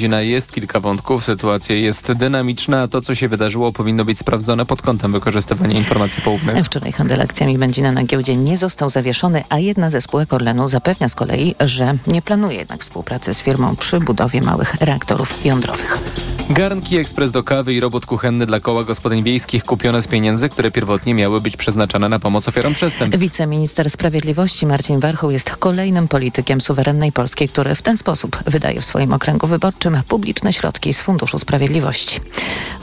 godzina jest, kilka wątków, sytuacja jest dynamiczna, a to, co się wydarzyło, powinno być sprawdzone pod kątem wykorzystywania informacji poufnych. Wczoraj handel akcjami Będzina na giełdzie nie został zawieszony, a jedna ze spółek Orlenu zapewnia z kolei, że nie planuje jednak współpracy z firmą przy budowie małych reaktorów jądrowych. Garnki, ekspres do kawy i robot kuchenny dla koła gospodyń wiejskich kupione z pieniędzy, które pierwotnie miały być przeznaczane na pomoc ofiarom przestępstw. Wiceminister Sprawiedliwości Marcin Warchoł jest kolejnym politykiem suwerennej Polski, który w ten sposób wydaje w swoim okręgu wyborczym publiczne środki z Funduszu Sprawiedliwości.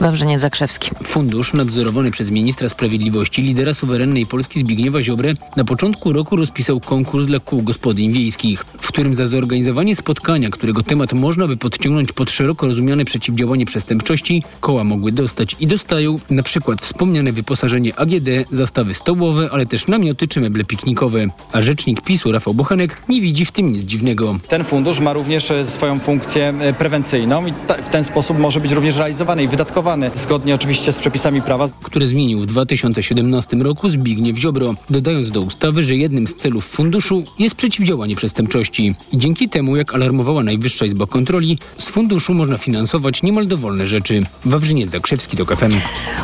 Wawrzyniec Zakrzewski. Fundusz nadzorowany przez ministra sprawiedliwości, lidera suwerennej Polski Zbigniewa Ziobry, na początku roku rozpisał konkurs dla kół gospodyń wiejskich, w którym za zorganizowanie spotkania, którego temat można by podciągnąć pod szeroko rozumiane przeciwdziałanie przestępczości, koła mogły dostać i dostają na przykład wspomniane wyposażenie AGD, zastawy stołowe, ale też namioty czy meble piknikowe. A rzecznik PiS-u Rafał Bochenek nie widzi w tym nic dziwnego. Ten fundusz ma również swoją funkcję prewencyjną i w ten sposób może być również realizowany i wydatkowany zgodnie oczywiście z przepisami prawa, które zmienił w 2017 roku Zbigniew Ziobro, dodając do ustawy, że jednym z celów funduszu jest przeciwdziałanie przestępczości. I dzięki temu, jak alarmowała Najwyższa Izba Kontroli, z funduszu można finansować niemal dowolne rzeczy. Wawrzyniec Zakrzewski, Tok FM.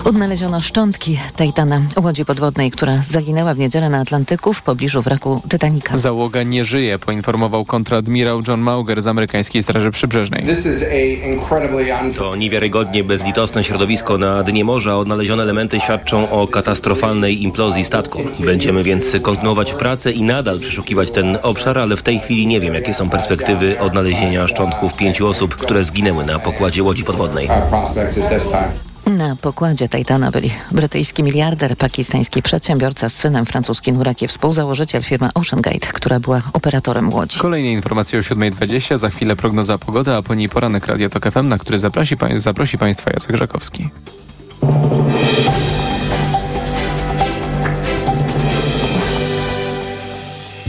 Odnaleziono szczątki Titana, łodzi podwodnej, która zaginęła w niedzielę na Atlantyku w pobliżu wraku Titanica. Załoga nie żyje, poinformował kontradmirał John Mauger z amerykańskiej Straży Przybrzeżnej. To niewiarygodnie bezlitosne środowisko na dnie morza. Odnalezione elementy świadczą o katastrofalnej implozji statku. Będziemy więc kontynuować pracę i nadal przeszukiwać ten obszar, ale w tej chwili nie wiem, jakie są perspektywy odnalezienia szczątków 5 osób, które zginęły na pokładzie łodzi podwodnej. Na pokładzie Titana byli brytyjski miliarder, pakistański przedsiębiorca z synem, francuski Nurak i współzałożyciel firmy OceanGate, która była operatorem łodzi. Kolejne informacje o 7.20, za chwilę prognoza pogody, a po niej poranek Radia Tok FM, na który zaprosi Państwa Jacek Żakowski.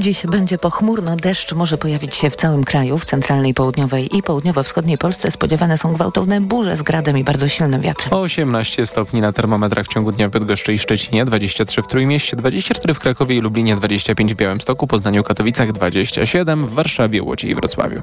Dziś będzie pochmurno, deszcz może pojawić się w całym kraju, w centralnej, południowej i południowo-wschodniej Polsce spodziewane są gwałtowne burze z gradem i bardzo silnym wiatrem. 18 stopni na termometrach w ciągu dnia w Bydgoszczy i Szczecinie, 23 w Trójmieście, 24 w Krakowie i Lublinie, 25 w Białymstoku, Poznaniu, Katowicach, 27 w Warszawie, Łodzi i Wrocławiu.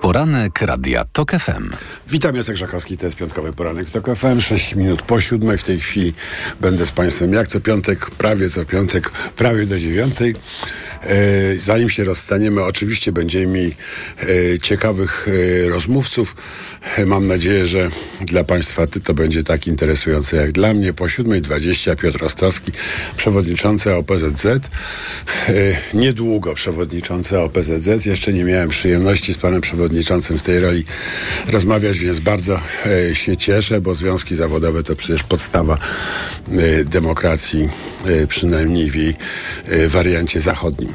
Poranek Radia Tok FM. Witam, Jacek Żakowski, to jest piątkowy poranek w Tok FM, 6 minut po 7. W tej chwili będę z Państwem jak co piątek, prawie do 9. Zanim się rozstaniemy, oczywiście będziemy mieli ciekawych rozmówców. Mam nadzieję, że dla Państwa to będzie tak interesujące jak dla mnie. Po 7.20 Piotr Ostrowski, przewodniczący OPZZ. Niedługo przewodniczący OPZZ. Jeszcze nie miałem przyjemności z panem przewodniczącym w tej roli rozmawiać, więc bardzo się cieszę, bo związki zawodowe to przecież podstawa demokracji, przynajmniej w jej wariancie zachodnim.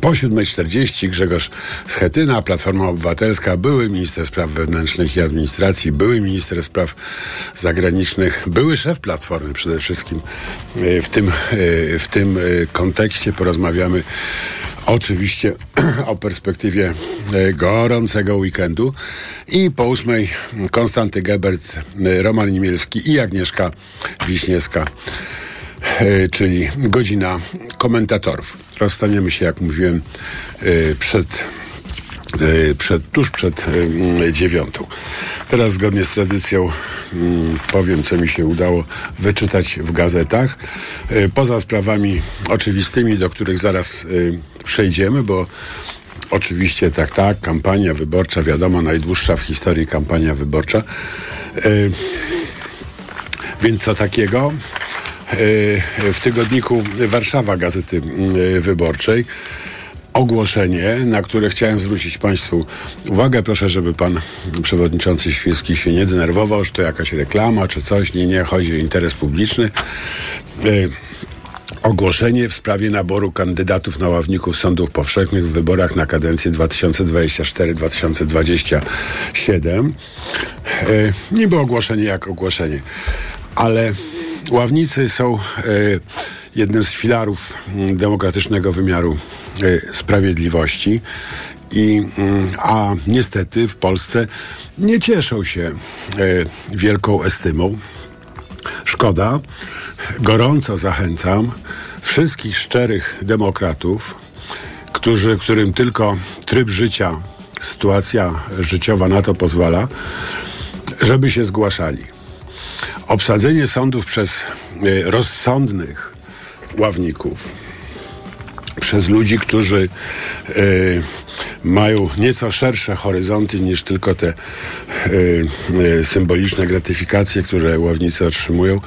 Po 7.40 Grzegorz Schetyna, Platforma Obywatelska, były minister spraw wewnętrznych i administracji, były minister spraw zagranicznych, były szef Platformy przede wszystkim. W tym kontekście porozmawiamy oczywiście o perspektywie gorącego weekendu. I po 8 Konstanty Gebert, Roman Niemielski i Agnieszka Wiśniewska, czyli godzina komentatorów. Rozstaniemy się, jak mówiłem, tuż przed 9. Teraz zgodnie z tradycją powiem, co mi się udało wyczytać w gazetach. Poza sprawami oczywistymi, do których zaraz przejdziemy, bo oczywiście tak, kampania wyborcza, wiadomo, najdłuższa w historii kampania wyborcza. Więc co takiego? W tygodniku Warszawa Gazety Wyborczej ogłoszenie, na które chciałem zwrócić Państwu uwagę. Proszę, żeby Pan Przewodniczący Świrski się nie denerwował, że to jakaś reklama czy coś. Nie, nie, chodzi o interes publiczny. Ogłoszenie w sprawie naboru kandydatów na ławników sądów powszechnych w wyborach na kadencję 2024-2027. Niby ogłoszenie jak ogłoszenie, ale ławnicy są jednym z filarów demokratycznego wymiaru sprawiedliwości. A niestety w Polsce nie cieszą się wielką estymą. Szkoda. Gorąco zachęcam wszystkich szczerych demokratów, którym tylko tryb życia, sytuacja życiowa na to pozwala, żeby się zgłaszali. Obsadzenie sądów przez rozsądnych ławników, przez ludzi, którzy mają nieco szersze horyzonty niż tylko te symboliczne gratyfikacje, które ławnicy otrzymują,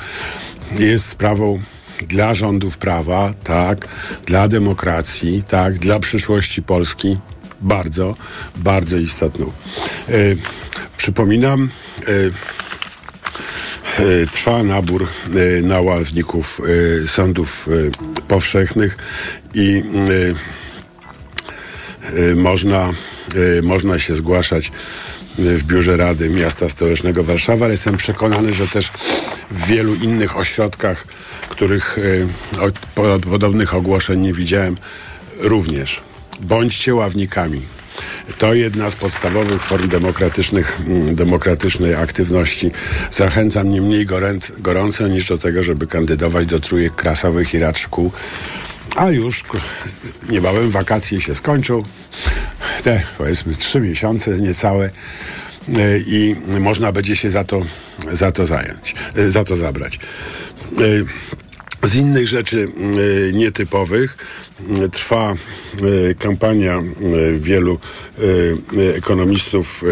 jest sprawą dla rządów prawa, tak, dla demokracji, tak, dla przyszłości Polski bardzo, bardzo istotną. Przypominam, trwa nabór na ławników sądów powszechnych i można się zgłaszać w Biurze Rady Miasta Stołecznego Warszawa, ale jestem przekonany, że też w wielu innych ośrodkach, których podobnych ogłoszeń nie widziałem, również. Bądźcie ławnikami. To jedna z podstawowych form demokratycznej aktywności. Zachęcam nie mniej gorąco niż do tego, żeby kandydować do trójek krasowych i rad szkół. A już niebawem wakacje się skończą. Te, powiedzmy, 3 miesiące niecałe. I można będzie się za to zabrać. Z innych rzeczy nietypowych trwa kampania wielu ekonomistów,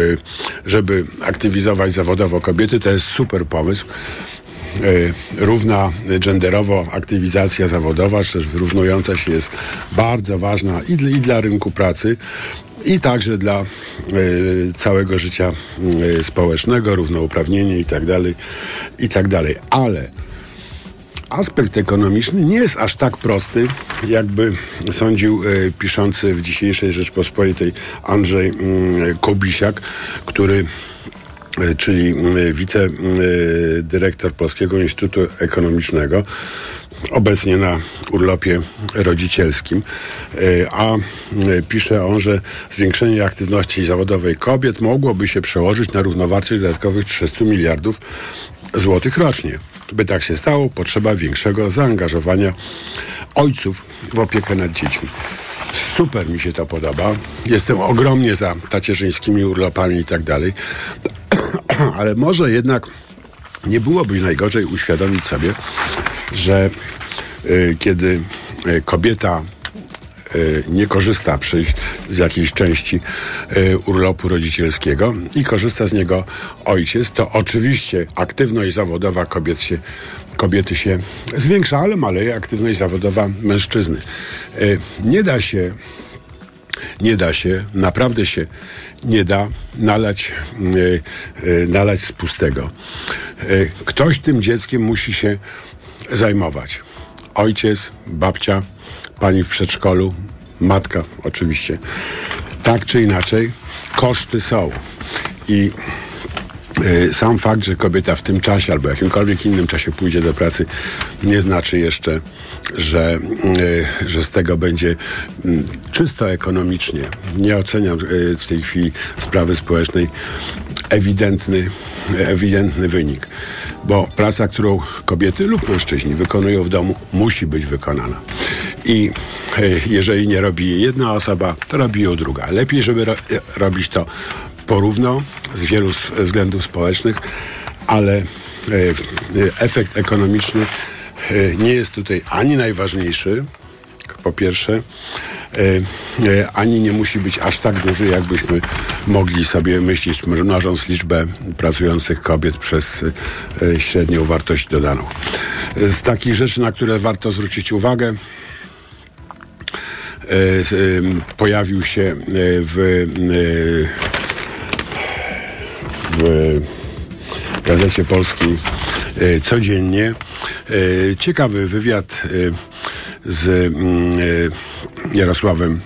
żeby aktywizować zawodowo kobiety. To jest super pomysł. Równa genderowo aktywizacja zawodowa, czy też wyrównująca się, jest bardzo ważna i dla rynku pracy, i także dla całego życia społecznego, równouprawnienie i tak dalej, i tak dalej. Ale aspekt ekonomiczny nie jest aż tak prosty, jakby sądził piszący w dzisiejszej Rzeczpospolitej Andrzej Kołbisiak, czyli wicedyrektor Polskiego Instytutu Ekonomicznego, obecnie na urlopie rodzicielskim, a pisze on, że zwiększenie aktywności zawodowej kobiet mogłoby się przełożyć na równowartość dodatkowych 300 miliardów złotych rocznie. By tak się stało, potrzeba większego zaangażowania ojców w opiekę nad dziećmi. Super mi się to podoba. Jestem ogromnie za tacierzyńskimi urlopami i tak dalej, ale może jednak nie byłoby najgorzej uświadomić sobie, że kiedy kobieta nie korzysta z jakiejś części urlopu rodzicielskiego i korzysta z niego ojciec, to oczywiście aktywność zawodowa kobiety się zwiększa, ale maleje aktywność zawodowa mężczyzny. Naprawdę się nie da nalać z pustego. Ktoś tym dzieckiem musi się zajmować. Ojciec, babcia, pani w przedszkolu, matka oczywiście. Tak czy inaczej, koszty są. I sam fakt, że kobieta w tym czasie albo jakimkolwiek innym czasie pójdzie do pracy, nie znaczy jeszcze, że z tego będzie czysto ekonomicznie, nie oceniam w tej chwili sprawy społecznej, ewidentny wynik. Bo praca, którą kobiety lub mężczyźni wykonują w domu, musi być wykonana. I jeżeli nie robi jej jedna osoba, to robi ją druga. Lepiej, żeby robić to porówno z wielu względów społecznych, ale efekt ekonomiczny nie jest tutaj ani najważniejszy, po pierwsze, ani nie musi być aż tak duży, jakbyśmy mogli sobie myśleć, mnożąc liczbę pracujących kobiet przez średnią wartość dodaną. Z takich rzeczy, na które warto zwrócić uwagę, pojawił się w Gazecie Polskiej codziennie. Ciekawy wywiad z Jarosławem,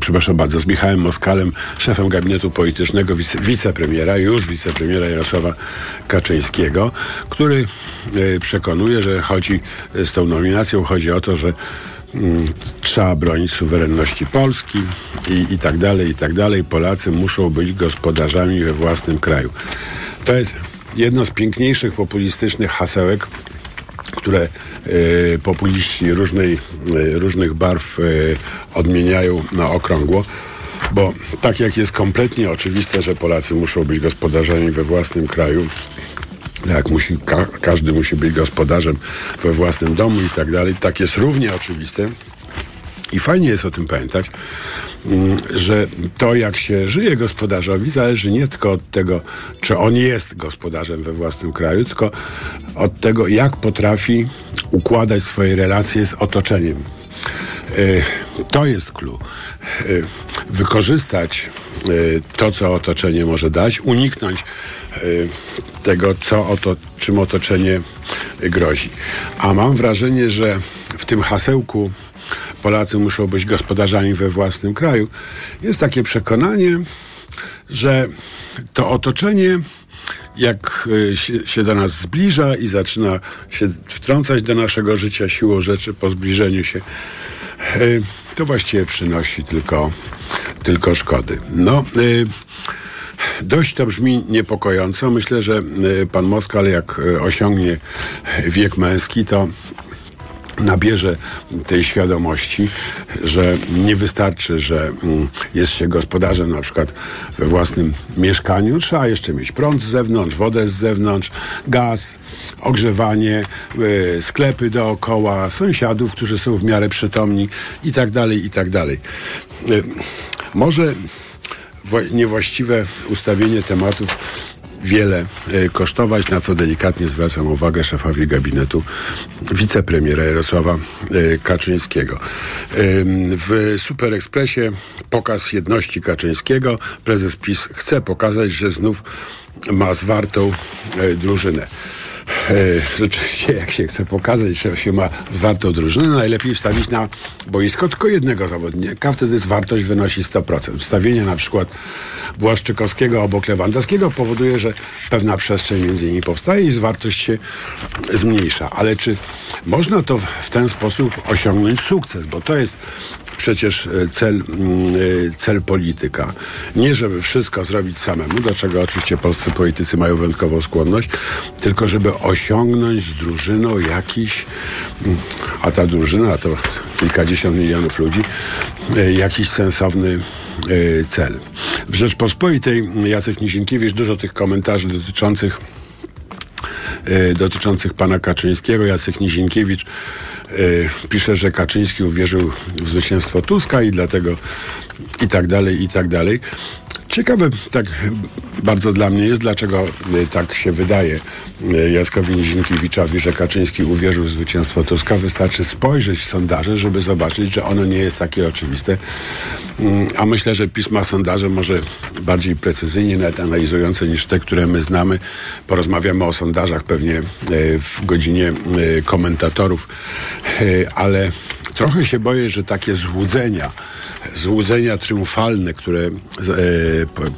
przepraszam bardzo, z Michałem Moskalem, szefem gabinetu politycznego wicepremiera, już wicepremiera Jarosława Kaczyńskiego, który przekonuje, że chodzi z tą nominacją, chodzi o to, że trzeba bronić suwerenności Polski i tak dalej, i tak dalej. Polacy muszą być gospodarzami we własnym kraju. To jest jedno z piękniejszych populistycznych hasełek, które populiści różnych barw odmieniają na okrągło, bo tak jak jest kompletnie oczywiste, że Polacy muszą być gospodarzami we własnym kraju, jak każdy musi być gospodarzem we własnym domu i tak dalej, tak jest równie oczywiste. I fajnie jest o tym pamiętać, że to, jak się żyje gospodarzowi, zależy nie tylko od tego, czy on jest gospodarzem we własnym kraju, tylko od tego, jak potrafi układać swoje relacje z otoczeniem. To jest clue. Wykorzystać to, co otoczenie może dać, uniknąć tego, czym otoczenie grozi. A mam wrażenie, że w tym hasełku Polacy muszą być gospodarzami we własnym kraju jest takie przekonanie, że to otoczenie, jak się do nas zbliża i zaczyna się wtrącać do naszego życia siłą rzeczy po zbliżeniu się, to właściwie przynosi tylko szkody. No, dość to brzmi niepokojąco. Myślę, że pan Moskal, jak osiągnie wiek męski, to nabierze tej świadomości, że nie wystarczy, że jest się gospodarzem na przykład we własnym mieszkaniu. Trzeba jeszcze mieć prąd z zewnątrz, wodę z zewnątrz, gaz, ogrzewanie, sklepy dookoła, sąsiadów, którzy są w miarę przytomni i tak dalej, i tak dalej. Może niewłaściwe ustawienie tematów wiele kosztować, na co delikatnie zwracam uwagę szefowi gabinetu wicepremiera Jarosława Kaczyńskiego. W SuperEkspresie pokaz jedności Kaczyńskiego. Prezes PiS chce pokazać, że znów ma zwartą drużynę. Rzeczywiście, jak się chce pokazać, że się ma zwartą drużynę, najlepiej wstawić na boisko tylko jednego zawodnika, wtedy zwartość wynosi 100%. Wstawienie na przykład Błaszczykowskiego obok Lewandowskiego powoduje, że pewna przestrzeń między nimi powstaje i zwartość się zmniejsza. Ale czy można to w ten sposób osiągnąć sukces? Bo to jest przecież cel polityka. Nie, żeby wszystko zrobić samemu, do czego oczywiście polscy politycy mają wyjątkową skłonność, tylko żeby osiągnąć z drużyną jakiś, a ta drużyna to kilkadziesiąt milionów ludzi, jakiś sensowny cel. W Rzeczpospolitej Jacek Nizinkiewicz, dużo tych komentarzy dotyczących pana Kaczyńskiego. Jacek Nizinkiewicz pisze, że Kaczyński uwierzył w zwycięstwo Tuska i dlatego i tak dalej, i tak dalej. Ciekawe tak bardzo dla mnie jest, dlaczego tak się wydaje Jackowi Nizinkiewiczowi, że Kaczyński uwierzył w zwycięstwo Tuska. Wystarczy spojrzeć w sondaże, żeby zobaczyć, że ono nie jest takie oczywiste. A myślę, że pisma sondaże może bardziej precyzyjnie, nawet analizujące niż te, które my znamy. Porozmawiamy o sondażach pewnie w godzinie komentatorów, ale trochę się boję, że takie złudzenia triumfalne, które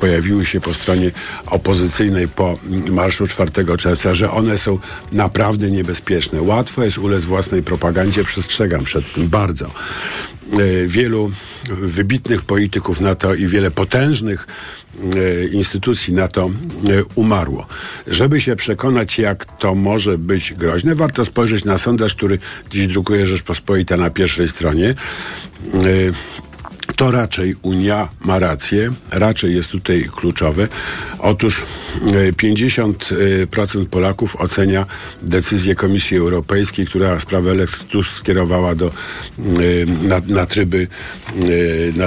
pojawiły się po stronie opozycyjnej po marszu 4 czerwca, że one są naprawdę niebezpieczne. Łatwo jest ulec własnej propagandzie, przestrzegam przed tym bardzo. Wielu wybitnych polityków na to i wiele potężnych instytucji na to umarło. Żeby się przekonać, jak to może być groźne, warto spojrzeć na sondaż, który dziś drukuje Rzeczpospolita na pierwszej stronie. To raczej Unia ma rację, raczej jest tutaj kluczowe. Otóż 50% Polaków ocenia decyzję Komisji Europejskiej, która sprawę Lex Tusk skierowała na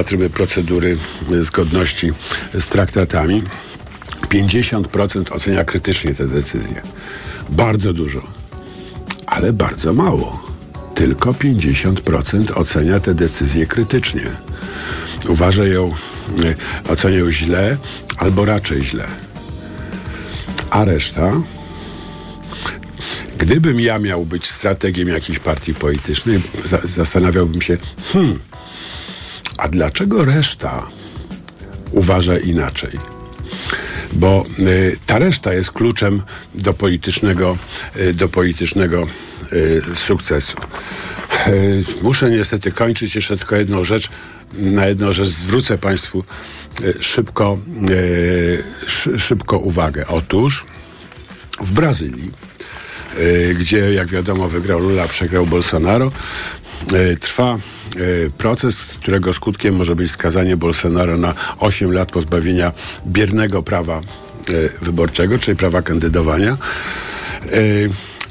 tryby procedury zgodności z traktatami. 50% ocenia krytycznie tę decyzję. Bardzo dużo, ale bardzo mało tylko 50% ocenia te decyzje krytycznie. Ocenią źle albo raczej źle. A reszta... Gdybym ja miał być strategiem jakiejś partii politycznej, zastanawiałbym się, a dlaczego reszta uważa inaczej? Bo ta reszta jest kluczem do politycznego sukcesu. Muszę niestety kończyć jeszcze tylko jedną rzecz. Na jedną rzecz zwrócę Państwu szybko uwagę. Otóż w Brazylii, gdzie, jak wiadomo, wygrał Lula, przegrał Bolsonaro, trwa proces, którego skutkiem może być skazanie Bolsonaro na 8 lat pozbawienia biernego prawa wyborczego, czyli prawa kandydowania.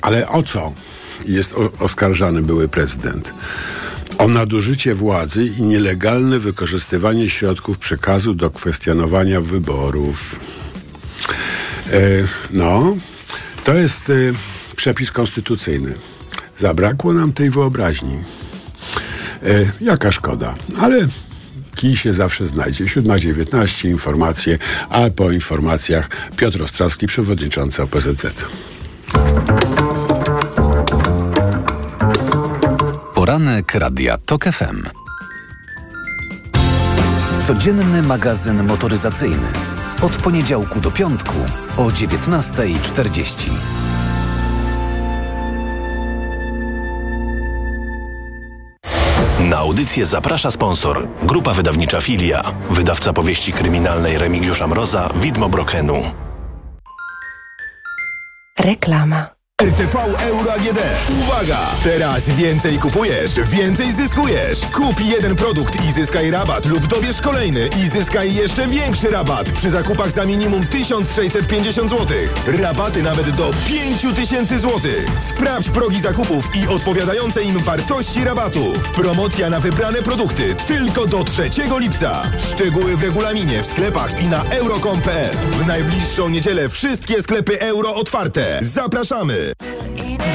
Ale o co jest oskarżany były prezydent? O nadużycie władzy i nielegalne wykorzystywanie środków przekazu do kwestionowania wyborów. To jest przepis konstytucyjny. Zabrakło nam tej wyobraźni. Jaka szkoda, ale kij się zawsze znajdzie. 7:19, informacje, a po informacjach Piotr Ostrowski, przewodniczący OPZZ. Poranek Radia Tok FM. Codzienny magazyn motoryzacyjny. Od poniedziałku do piątku o 19:40. Na audycję zaprasza sponsor. Grupa wydawnicza Filia. Wydawca powieści kryminalnej Remigiusza Mroza, Widmo Brokenu. Reklama. RTV Euro AGD. Uwaga! Teraz więcej kupujesz, więcej zyskujesz. Kup jeden produkt i zyskaj rabat lub dobierz kolejny i zyskaj jeszcze większy rabat przy zakupach za minimum 1650 zł. Rabaty nawet do 5000 zł. Sprawdź progi zakupów i odpowiadające im wartości rabatów. Promocja na wybrane produkty tylko do 3 lipca. Szczegóły w regulaminie, w sklepach i na euro.com.pl. W najbliższą niedzielę wszystkie sklepy euro otwarte. Zapraszamy!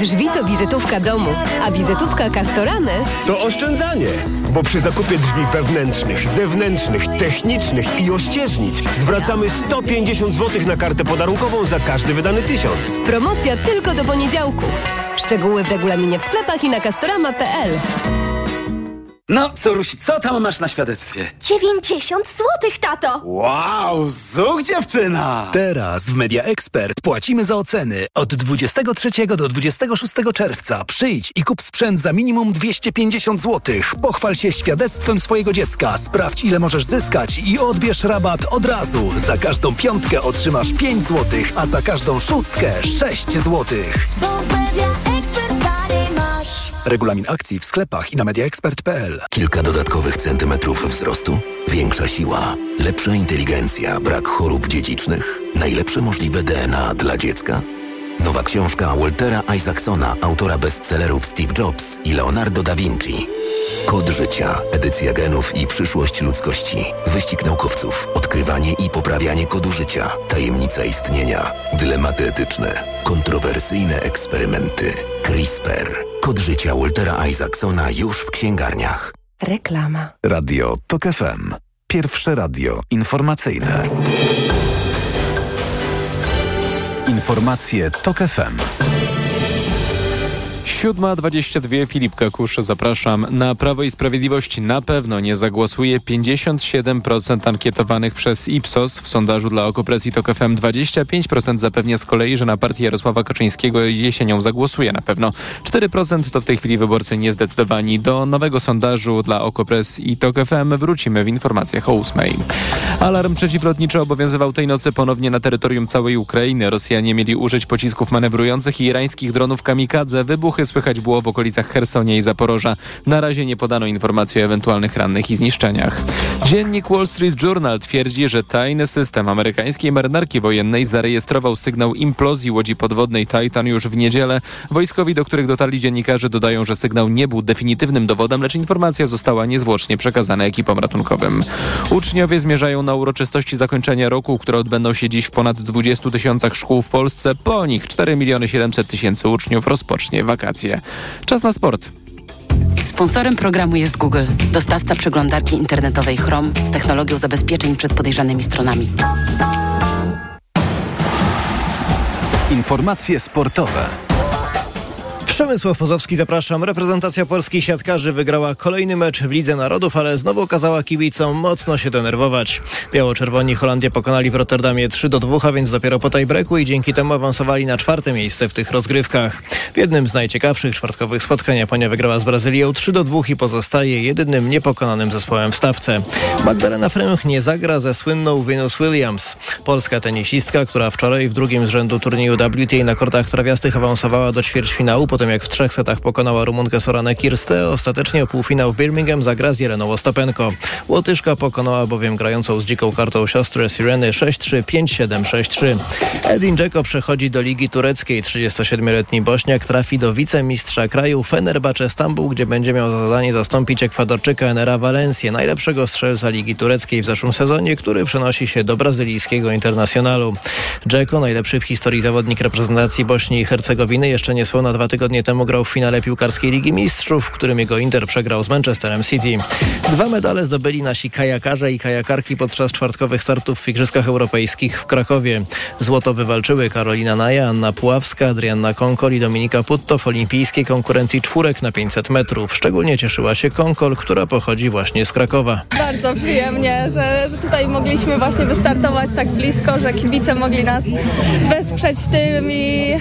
Drzwi to wizytówka domu, a wizytówka Kastoramy to oszczędzanie, bo przy zakupie drzwi wewnętrznych, zewnętrznych, technicznych i ościeżnic zwracamy 150 zł na kartę podarunkową za każdy wydany 1000. Promocja tylko do poniedziałku. Szczegóły w regulaminie w sklepach i na kastorama.pl. No, Corusi, co tam masz na świadectwie? 90 zł, tato! Wow, zuch, dziewczyna! Teraz w Media Expert płacimy za oceny. Od 23 do 26 czerwca przyjdź i kup sprzęt za minimum 250 zł. Pochwal się świadectwem swojego dziecka. Sprawdź, ile możesz zyskać i odbierz rabat od razu. Za każdą piątkę otrzymasz 5 zł, a za każdą szóstkę 6 zł. Regulamin akcji w sklepach i na mediaexpert.pl. Kilka dodatkowych centymetrów wzrostu? Większa siła, lepsza inteligencja, brak chorób dziedzicznych, najlepsze możliwe DNA dla dziecka? Nowa książka Waltera Isaacsona, autora bestsellerów Steve Jobs i Leonardo da Vinci. Kod życia, edycja genów i przyszłość ludzkości. Wyścig naukowców, odkrywanie i poprawianie kodu życia, tajemnica istnienia, dylematy etyczne, kontrowersyjne eksperymenty. CRISPR. Kod życia Waltera Isaacsona już w księgarniach. Reklama. Radio Tok FM. Pierwsze radio informacyjne. Informacje Tok FM. 7:22, Filip Kakusz, zapraszam. Na Prawo i Sprawiedliwość na pewno nie zagłosuje 57% ankietowanych przez Ipsos. W sondażu dla Okopres i Tok FM 25% zapewnia z kolei, że na partię Jarosława Kaczyńskiego jesienią zagłosuje na pewno. 4% to w tej chwili wyborcy niezdecydowani. Do nowego sondażu dla Okopres i Tok FM wrócimy w informacjach o 8:00. Alarm przeciwlotniczy obowiązywał tej nocy ponownie na terytorium całej Ukrainy. Rosjanie mieli użyć pocisków manewrujących i irańskich dronów kamikadze. Wybuchy słychać było w okolicach Chersonia i Zaporoża. Na razie nie podano informacji o ewentualnych rannych i zniszczeniach. Dziennik Wall Street Journal twierdzi, że tajny system amerykańskiej marynarki wojennej zarejestrował sygnał implozji łodzi podwodnej Titan już w niedzielę. Wojskowi, do których dotarli dziennikarze, dodają, że sygnał nie był definitywnym dowodem, lecz informacja została niezwłocznie przekazana ekipom ratunkowym. Uczniowie zmierzają na uroczystości zakończenia roku, które odbędą się dziś w ponad 20 000 szkół w Polsce. Po nich 4 700 000 uczniów rozpocznie wakacje. Czas na sport. Sponsorem programu jest Google, dostawca przeglądarki internetowej Chrome z technologią zabezpieczeń przed podejrzanymi stronami. Informacje sportowe. Przemysław Pozowski, zapraszam. Reprezentacja polskich siatkarzy wygrała kolejny mecz w Lidze Narodów, ale znowu kazała kibicom mocno się denerwować. Biało-czerwoni Holandię pokonali w Rotterdamie 3-2, a więc dopiero po tie-breaku i dzięki temu awansowali na czwarte miejsce w tych rozgrywkach. W jednym z najciekawszych czwartkowych spotkań Japonia wygrała z Brazylią 3-2 i pozostaje jedynym niepokonanym zespołem w stawce. Magdalena Fręch nie zagra ze słynną Venus Williams. Polska tenisistka, która wczoraj w drugim z rzędu turnieju WTA na kortach trawiastych awansowała do ćwierćfinału, potem jak w 3 setach pokonała Rumunkę Soranę Kirstę, ostatecznie o półfinał w Birmingham zagra z Jeleną Ostapenko. Łotyszka pokonała bowiem grającą z dziką kartą siostrę Sireny 6-3, 5-7, 6-3. Edin Dzeko przechodzi do Ligi Tureckiej. 37-letni Bośniak trafi do wicemistrza kraju Fenerbahce Stambuł, gdzie będzie miał za zadanie zastąpić Ekwadorczyka Enera Valencję, najlepszego strzelca Ligi Tureckiej w zeszłym sezonie, który przenosi się do brazylijskiego Internacjonalu. Dzeko, najlepszy w historii zawodnik reprezentacji Bośni i Hercegowiny, jeszcze niespełna 2 tygodnie temu grał w finale piłkarskiej Ligi Mistrzów, w którym jego Inter przegrał z Manchesterem City. 2 medale zdobyli nasi kajakarze i kajakarki podczas czwartkowych startów w Igrzyskach Europejskich w Krakowie. Złoto wywalczyły Karolina Naja, Anna Puławska, Adrianna Konkol i Dominika Putto w olimpijskiej konkurencji czwórek na 500 metrów. Szczególnie cieszyła się Konkol, która pochodzi właśnie z Krakowa. Bardzo przyjemnie, że tutaj mogliśmy właśnie wystartować tak blisko, że kibice mogli nas wesprzeć w tym i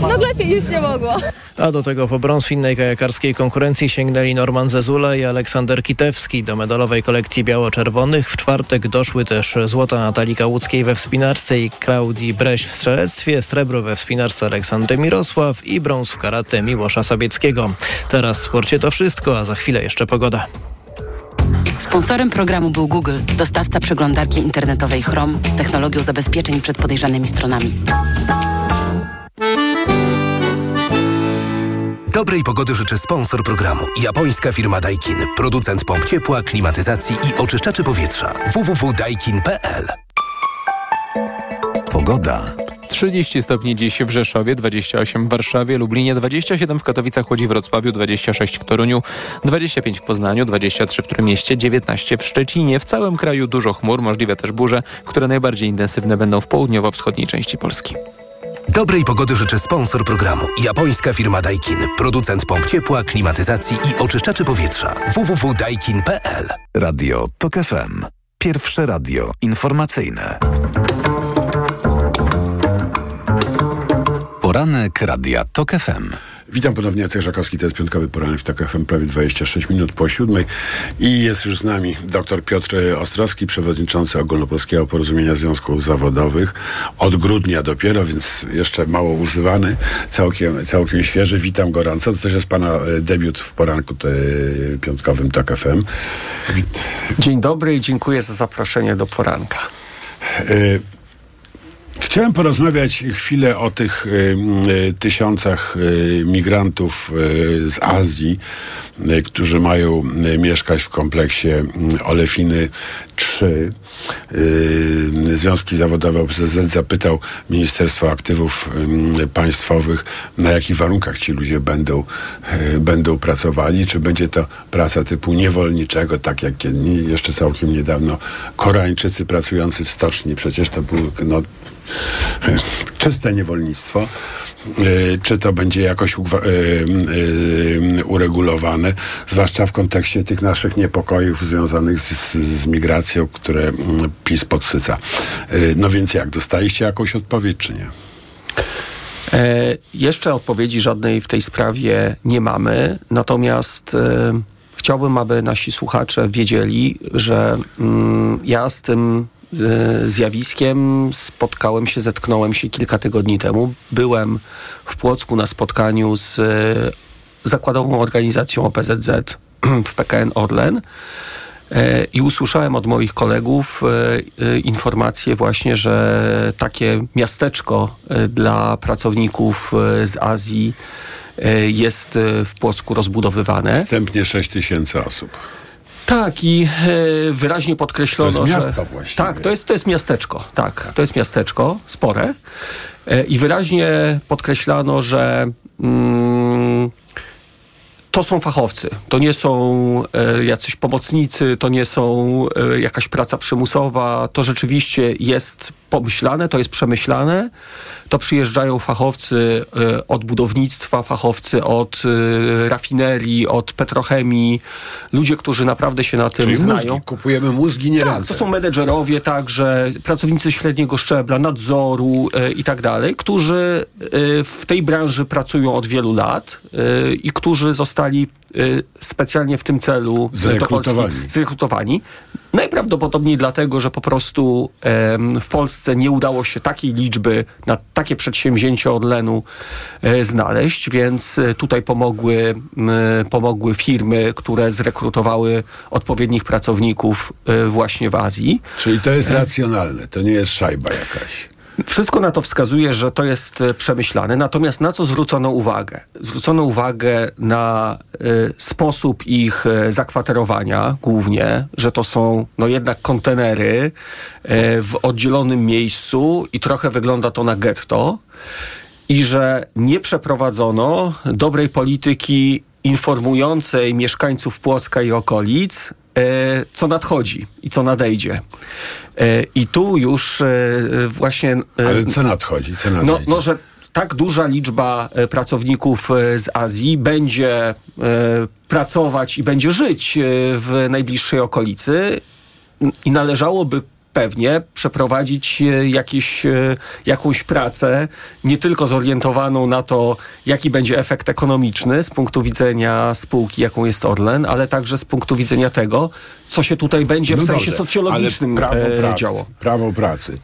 no lepiej już nie mogło. A do tego po brąz w innej kajakarskiej konkurencji sięgnęli Norman Zezula i Aleksander Kitewski. Do medalowej kolekcji biało-czerwonych w czwartek doszły też złota Natalii Kałuckiej we wspinaczce i Klaudii Breś w strzelectwie, srebro we wspinaczce Aleksandry Mirosław i brąz w karate Miłosza Sabieckiego. Teraz w sporcie to wszystko, a za chwilę jeszcze pogoda. Sponsorem programu był Google, dostawca przeglądarki internetowej Chrome z technologią zabezpieczeń przed podejrzanymi stronami. Dobrej pogody życzy sponsor programu. Japońska firma Daikin. Producent pomp ciepła, klimatyzacji i oczyszczaczy powietrza. www.daikin.pl. Pogoda. 30 stopni dziś w Rzeszowie, 28 w Warszawie, Lublinie, 27 w Katowicach, Łodzi, Wrocławiu, 26 w Toruniu, 25 w Poznaniu, 23 w Trójmieście, 19 w Szczecinie. W całym kraju dużo chmur, możliwe też burze, które najbardziej intensywne będą w południowo-wschodniej części Polski. Dobrej pogody życzy sponsor programu. Japońska firma Daikin. Producent pomp ciepła, klimatyzacji i oczyszczaczy powietrza. www.daikin.pl. Radio Tok FM. Pierwsze radio informacyjne. Poranek Radia Tok FM. Witam ponownie, Jacek Żakowski, to jest piątkowy poranek w Tok FM, prawie 26 minut po 7. I jest już z nami dr Piotr Ostrowski, przewodniczący Ogólnopolskiego Porozumienia Związków Zawodowych. Od grudnia dopiero, więc jeszcze mało używany, całkiem świeży. Witam gorąco. To też jest pana debiut w poranku piątkowym Tok FM. Dzień dobry i dziękuję za zaproszenie do poranka. Chciałem porozmawiać chwilę o tych tysiącach migrantów z Azji, którzy mają mieszkać w kompleksie Olefiny 3. Związki Zawodowe OPZZ zapytał Ministerstwo Aktywów Państwowych, na jakich warunkach ci ludzie będą pracowali, czy będzie to praca typu niewolniczego, tak jak jeszcze całkiem niedawno Koreańczycy pracujący w stoczni, przecież to był czyste niewolnictwo. Czy to będzie jakoś uregulowane, zwłaszcza w kontekście tych naszych niepokojów związanych z migracją, które PiS podsyca. No więc jak, dostaliście jakąś odpowiedź, czy nie? Jeszcze odpowiedzi żadnej w tej sprawie nie mamy, natomiast chciałbym, aby nasi słuchacze wiedzieli, że ja z tym zjawiskiem zetknąłem się kilka tygodni temu. Byłem w Płocku na spotkaniu z zakładową organizacją OPZZ w PKN Orlen i usłyszałem od moich kolegów informację właśnie, że takie miasteczko dla pracowników z Azji jest w Płocku rozbudowywane. Wstępnie 6 000 osób. Tak, i wyraźnie podkreślono, że... To jest miasto właściwie. Tak, to jest miasteczko, tak, to jest miasteczko, spore. I wyraźnie podkreślano, że To są fachowcy, to nie są jacyś pomocnicy, to nie są jakaś praca przymusowa, to rzeczywiście jest pomyślane, to jest przemyślane, to przyjeżdżają fachowcy od budownictwa, fachowcy od rafinerii, od petrochemii, ludzie, którzy naprawdę się na tym czyli znają. Mózgi. Kupujemy mózgi, nie ręce. To są menedżerowie także, pracownicy średniego szczebla, nadzoru i tak dalej, którzy w tej branży pracują od wielu lat i którzy zostali specjalnie w tym celu zrekrutowani. Najprawdopodobniej dlatego, że po prostu w Polsce nie udało się takiej liczby na takie przedsięwzięcie Orlenu znaleźć, więc tutaj pomogły firmy, które zrekrutowały odpowiednich pracowników właśnie w Azji. Czyli to jest racjonalne, to nie jest szajba jakaś. Wszystko na to wskazuje, że to jest przemyślane. Natomiast na co zwrócono uwagę? Zwrócono uwagę na sposób ich zakwaterowania głównie, że to są jednak kontenery w oddzielonym miejscu i trochę wygląda to na getto i że nie przeprowadzono dobrej polityki informującej mieszkańców Płocka i okolic, co nadchodzi i co nadejdzie. I tu już właśnie... Ale co nadchodzi? Co nadejdzie? No, że tak duża liczba pracowników z Azji będzie pracować i będzie żyć w najbliższej okolicy i należałoby pewnie przeprowadzić jakąś pracę, nie tylko zorientowaną na to, jaki będzie efekt ekonomiczny z punktu widzenia spółki, jaką jest Orlen, ale także z punktu widzenia tego, co się tutaj będzie w sensie socjologicznym działo. Prawo pracy,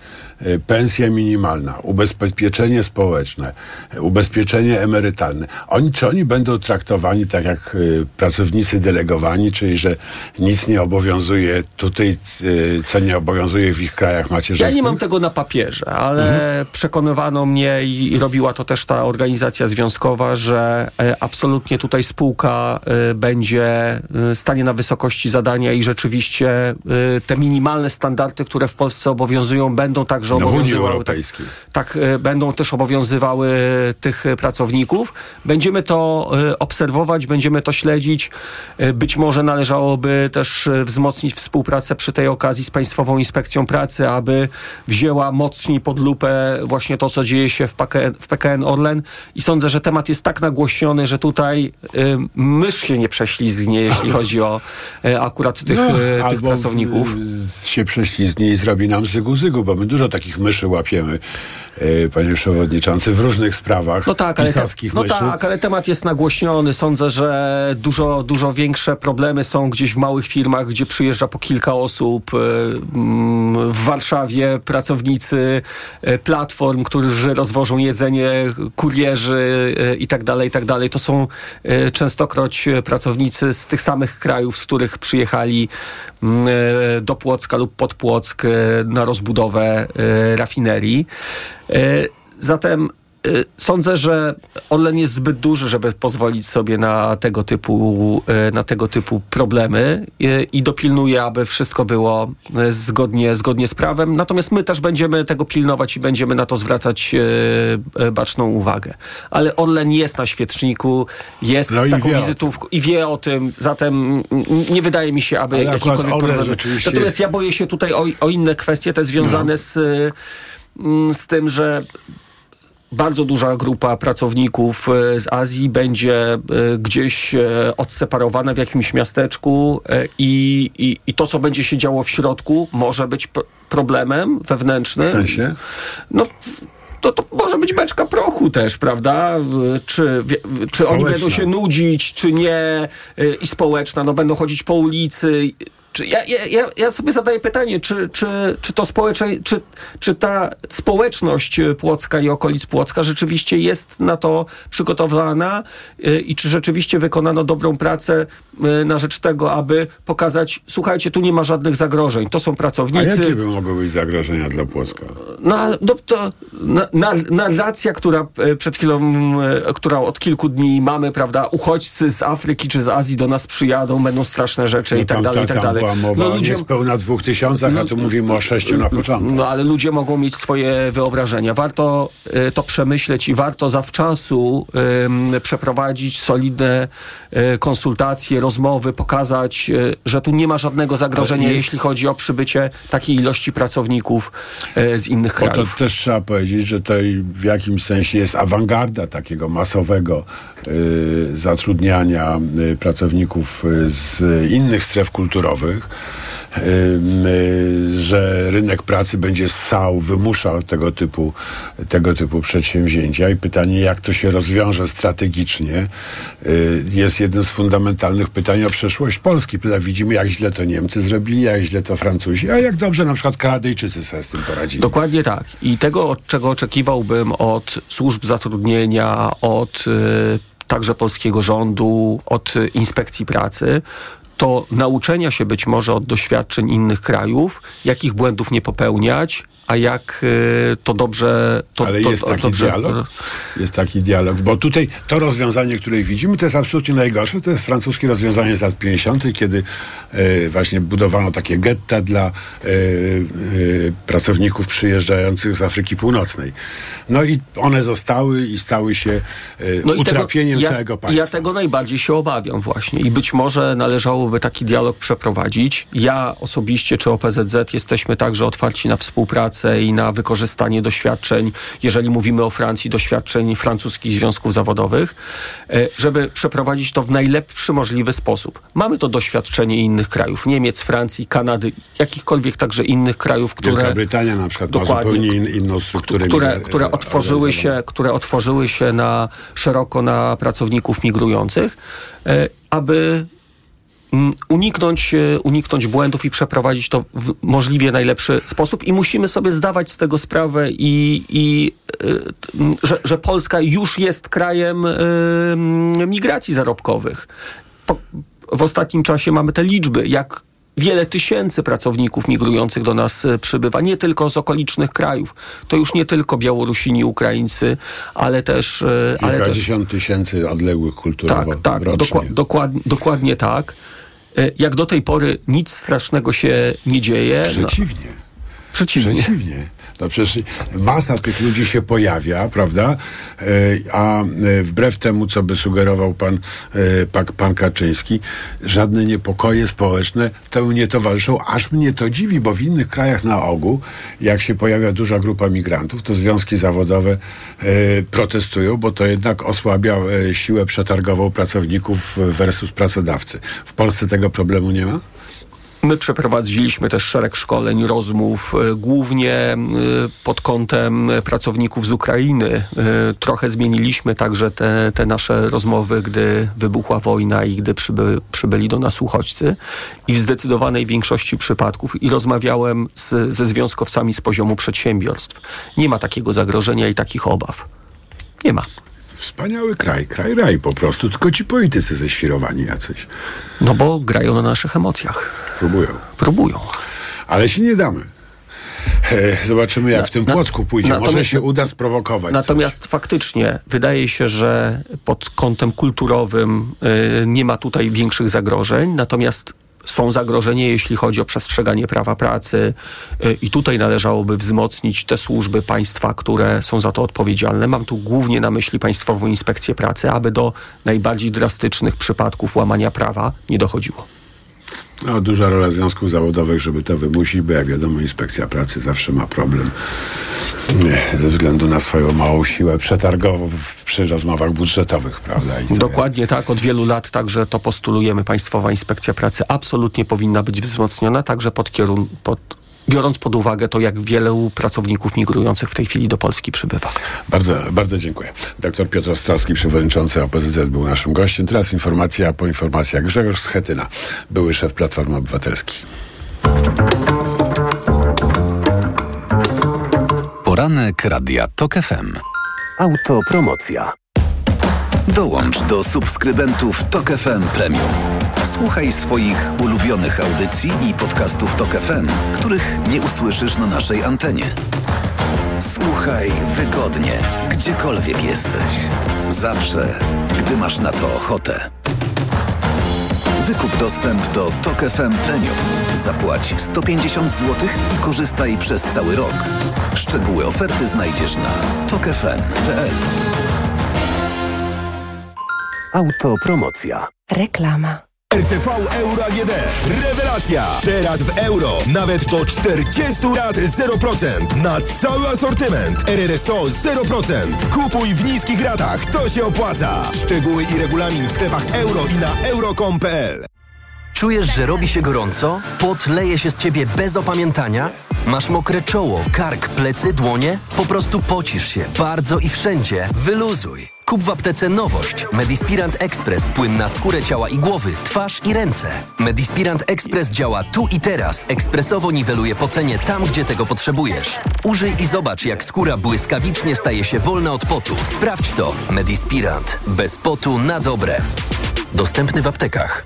pensja minimalna, ubezpieczenie społeczne, ubezpieczenie emerytalne. Czy oni będą traktowani tak jak pracownicy delegowani, czyli że nic nie obowiązuje tutaj, co nie obowiązuje w ich krajach macierzystych? Ja nie mam tego na papierze, ale przekonywano mnie i robiła to też ta organizacja związkowa, że absolutnie tutaj spółka będzie stanie na wysokości zadania i rzeczywiście te minimalne standardy, które w Polsce obowiązują, będą także obowiązywały. Tak, będą też obowiązywały tych pracowników. Będziemy to obserwować, będziemy to śledzić. Być może należałoby też wzmocnić współpracę przy tej okazji z Państwową Inspekcją Pracy, aby wzięła mocniej pod lupę właśnie to, co dzieje się w PKN Orlen. I sądzę, że temat jest tak nagłośniony, że tutaj mysz się nie prześlizgnie, jeśli chodzi o akurat tych pracowników. Się prześlizgnie i zrobi nam zygu-zygu, bo my dużo takich myszy łapiemy, panie przewodniczący, w różnych sprawach. Ale temat jest nagłośniony. Sądzę, że dużo większe problemy są gdzieś w małych firmach, gdzie przyjeżdża po kilka osób. W Warszawie pracownicy platform, którzy rozwożą jedzenie, kurierzy i tak dalej. To są częstokroć pracownicy z tych samych krajów, z których przyjechali do Płocka lub pod Płock na rozbudowę rafinerii. Zatem sądzę, że Orlen jest zbyt duży, żeby pozwolić sobie na tego typu problemy i dopilnuje, aby wszystko było zgodnie z prawem. Natomiast my też będziemy tego pilnować i będziemy na to zwracać baczną uwagę. Ale Orlen jest na świeczniku, jest taką wizytówką i wie o tym, zatem nie wydaje mi się, aby jakikolwiek problem. Rzeczywiście... Natomiast ja boję się tutaj o inne kwestie, te związane z tym, że bardzo duża grupa pracowników z Azji będzie gdzieś odseparowana w jakimś miasteczku i to, co będzie się działo w środku, może być problemem wewnętrznym. W sensie? To może być beczka prochu też, prawda? Czy oni będą się nudzić, czy nie? I społeczna, będą chodzić po ulicy. Ja sobie zadaję pytanie, czy ta społeczność Płocka i okolic Płocka rzeczywiście jest na to przygotowana i czy rzeczywiście wykonano dobrą pracę na rzecz tego, aby pokazać, słuchajcie, tu nie ma żadnych zagrożeń, to są pracownicy. A jakie by mogły być zagrożenia dla Płocka? Narracja, która przed chwilą, która od kilku dni mamy, prawda, uchodźcy z Afryki czy z Azji do nas przyjadą, będą straszne rzeczy i tak dalej. była mowa no, ludzie... o niespełna 2000, a tu mówimy o 6 na początku. No ale ludzie mogą mieć swoje wyobrażenia. Warto to przemyśleć i warto zawczasu przeprowadzić solidne konsultacje, rozmowy, pokazać, że tu nie ma żadnego zagrożenia, jeśli chodzi o przybycie takiej ilości pracowników z innych krajów. To też trzeba powiedzieć, że to w jakimś sensie jest awangarda takiego masowego zatrudniania pracowników z innych stref kulturowych, że rynek pracy będzie ssał, wymuszał tego typu przedsięwzięcia i pytanie, jak to się rozwiąże strategicznie, jest jednym z fundamentalnych pytań o przyszłość Polski. Widzimy, jak źle to Niemcy zrobili, jak źle to Francuzi, a jak dobrze na przykład Kanadyjczycy sobie z tym poradzili. Dokładnie tak. I tego, czego oczekiwałbym od służb zatrudnienia, od także polskiego rządu, od inspekcji pracy, to nauczenia się być może od doświadczeń innych krajów, jakich błędów nie popełniać, a jak to dobrze... Jest taki dialog, bo tutaj to rozwiązanie, które widzimy, to jest absolutnie najgorsze, to jest francuskie rozwiązanie z lat 50., kiedy właśnie budowano takie getta dla pracowników przyjeżdżających z Afryki Północnej. No i one zostały i stały się utrapieniem całego państwa. Ja tego najbardziej się obawiam właśnie i być może należałoby taki dialog przeprowadzić. Ja osobiście czy OPZZ jesteśmy także otwarci na współpracę i na wykorzystanie doświadczeń, jeżeli mówimy o Francji, doświadczeń francuskich związków zawodowych, żeby przeprowadzić to w najlepszy możliwy sposób. Mamy to doświadczenie innych krajów, Niemiec, Francji, Kanady, jakichkolwiek także innych krajów, które... Wielka Brytania na przykład ma zupełnie inną strukturę. Które otworzyły się na szeroko na pracowników migrujących, aby uniknąć błędów i przeprowadzić to w możliwie najlepszy sposób i musimy sobie zdawać z tego sprawę że Polska już jest krajem migracji zarobkowych. W ostatnim czasie mamy te liczby, jak wiele tysięcy pracowników migrujących do nas przybywa, nie tylko z okolicznych krajów. To już nie tylko Białorusini, Ukraińcy, ale też... Kilkadziesiąt tysięcy odległych kulturowo rocznie. Dokładnie tak. Jak do tej pory nic strasznego się nie dzieje. Przeciwnie. No przecież masa tych ludzi się pojawia, prawda? A wbrew temu, co by sugerował pan Kaczyński, żadne niepokoje społeczne temu nie towarzyszą. Aż mnie to dziwi, bo w innych krajach na ogół, jak się pojawia duża grupa migrantów, to związki zawodowe protestują, bo to jednak osłabia siłę przetargową pracowników versus pracodawcy. W Polsce tego problemu nie ma? My przeprowadziliśmy też szereg szkoleń, rozmów, głównie pod kątem pracowników z Ukrainy. Trochę zmieniliśmy także te nasze rozmowy, gdy wybuchła wojna i gdy przybyli do nas uchodźcy. I w zdecydowanej większości przypadków rozmawiałem ze związkowcami z poziomu przedsiębiorstw. Nie ma takiego zagrożenia i takich obaw. Nie ma. Wspaniały kraj, raj po prostu. Tylko ci politycy ześwirowani jacyś. No bo grają na naszych emocjach. Próbują. Ale się nie damy. Zobaczymy, jak w tym Płocku pójdzie. Może się uda sprowokować. Natomiast faktycznie wydaje się, że pod kątem kulturowym nie ma tutaj większych zagrożeń. Natomiast są zagrożenia, jeśli chodzi o przestrzeganie prawa pracy i tutaj należałoby wzmocnić te służby państwa, które są za to odpowiedzialne. Mam tu głównie na myśli Państwową Inspekcję Pracy, aby do najbardziej drastycznych przypadków łamania prawa nie dochodziło. No, duża rola związków zawodowych, żeby to wymusić, bo jak wiadomo, inspekcja pracy zawsze ma problem ze względu na swoją małą siłę przetargową przy rozmowach budżetowych, prawda? Dokładnie tak. Od wielu lat także to postulujemy. Państwowa Inspekcja Pracy absolutnie powinna być wzmocniona, także biorąc pod uwagę to, jak wielu pracowników migrujących w tej chwili do Polski przybywa. Bardzo, bardzo dziękuję. Dr Piotr Ostrowski, przewodniczący OPZZ, był naszym gościem. Teraz informacja po informacjach. Grzegorz Schetyna, były szef Platformy Obywatelskiej. Poranek Radia Tok FM. Autopromocja. Dołącz do subskrybentów Tok FM Premium. Słuchaj swoich ulubionych audycji i podcastów Tok FM, których nie usłyszysz na naszej antenie. Słuchaj wygodnie, gdziekolwiek jesteś. Zawsze, gdy masz na to ochotę. Wykup dostęp do Tok FM Premium. Zapłać 150 zł i korzystaj przez cały rok. Szczegóły oferty znajdziesz na tokfm.pl. Autopromocja. Reklama. RTV Euro AGD. Rewelacja! Teraz w euro. Nawet do 40 rat 0%. Na cały asortyment. RRSO 0%. Kupuj w niskich ratach. To się opłaca. Szczegóły i regulamin w sklepach euro i na euro.com.pl. Czujesz, że robi się gorąco? Pot leje się z ciebie bez opamiętania? Masz mokre czoło, kark, plecy, dłonie? Po prostu pocisz się bardzo i wszędzie. Wyluzuj. Kup w aptece Nowość. Medispirant Express. Płyn na skórę ciała i głowy, twarz i ręce. Medispirant Express działa tu i teraz. Ekspresowo niweluje pocenie tam, gdzie tego potrzebujesz. Użyj i zobacz, jak skóra błyskawicznie staje się wolna od potu. Sprawdź to. Medispirant. Bez potu na dobre. Dostępny w aptekach.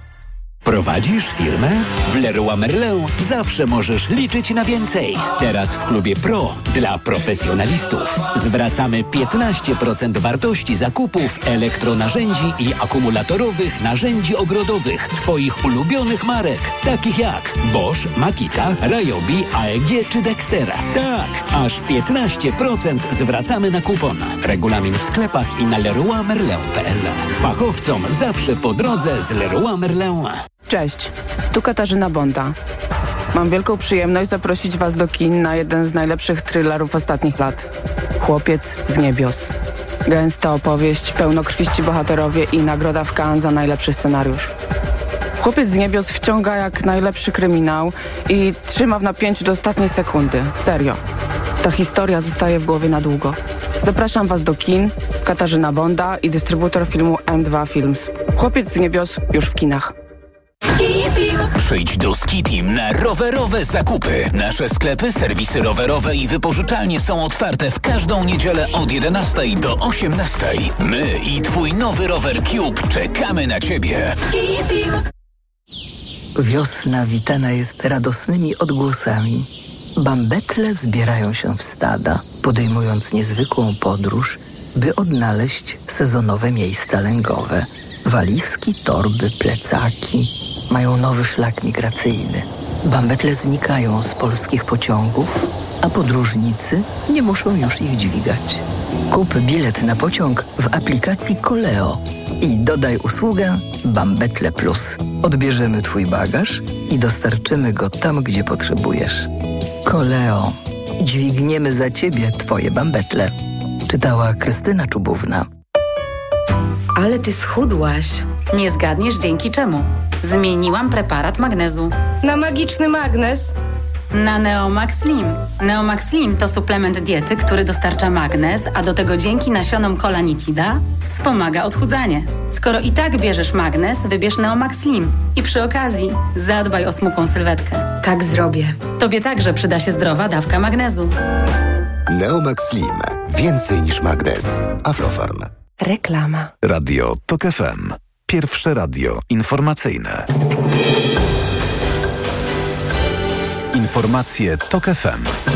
Prowadzisz firmę? W Leroy Merlin zawsze możesz liczyć na więcej. Teraz w klubie Pro dla profesjonalistów. Zwracamy 15% wartości zakupów elektronarzędzi i akumulatorowych narzędzi ogrodowych Twoich ulubionych marek, takich jak Bosch, Makita, Ryobi, AEG czy Dextera. Tak, aż 15% zwracamy na kupon. Regulamin w sklepach i na leroymerlin.pl. Fachowcom zawsze po drodze z Leroy Merlin. Cześć, tu Katarzyna Bonda. Mam wielką przyjemność zaprosić Was do kin na jeden z najlepszych thrillerów ostatnich lat. Chłopiec z niebios. Gęsta opowieść, pełnokrwiści bohaterowie i nagroda w Cannes za najlepszy scenariusz. Chłopiec z niebios wciąga jak najlepszy kryminał i trzyma w napięciu do ostatniej sekundy. Serio. Ta historia zostaje w głowie na długo. Zapraszam Was do kin, Katarzyna Bonda i dystrybutor filmu M2 Films. Chłopiec z niebios już w kinach. Przyjdź do Ski Team na rowerowe zakupy. Nasze sklepy, serwisy rowerowe i wypożyczalnie są otwarte w każdą niedzielę od 11 do 18. My i Twój nowy rower Cube czekamy na Ciebie. Ski Team. Wiosna witana jest radosnymi odgłosami. Bambetle zbierają się w stada, podejmując niezwykłą podróż, by odnaleźć sezonowe miejsca lęgowe. Walizki, torby, plecaki mają nowy szlak migracyjny. Bambetle znikają z polskich pociągów, a podróżnicy nie muszą już ich dźwigać. Kup bilet na pociąg w aplikacji Koleo i dodaj usługę Bambetle Plus. Odbierzemy Twój bagaż i dostarczymy go tam, gdzie potrzebujesz. Koleo. Dźwigniemy za Ciebie Twoje bambetle. Czytała Krystyna Czubówna. Ale Ty schudłaś. Nie zgadniesz dzięki czemu. Zmieniłam preparat magnezu. Na magiczny magnez? Na Neomax Slim. Neomax Slim to suplement diety, który dostarcza magnez, a do tego dzięki nasionom kolanitida wspomaga odchudzanie. Skoro i tak bierzesz magnez, wybierz Neomax Slim. I przy okazji zadbaj o smukłą sylwetkę. Tak zrobię. Tobie także przyda się zdrowa dawka magnezu. Neomax Slim. Więcej niż magnez. Aflofarm. Reklama. Radio Tok FM. Pierwsze radio informacyjne. Informacje Tok FM.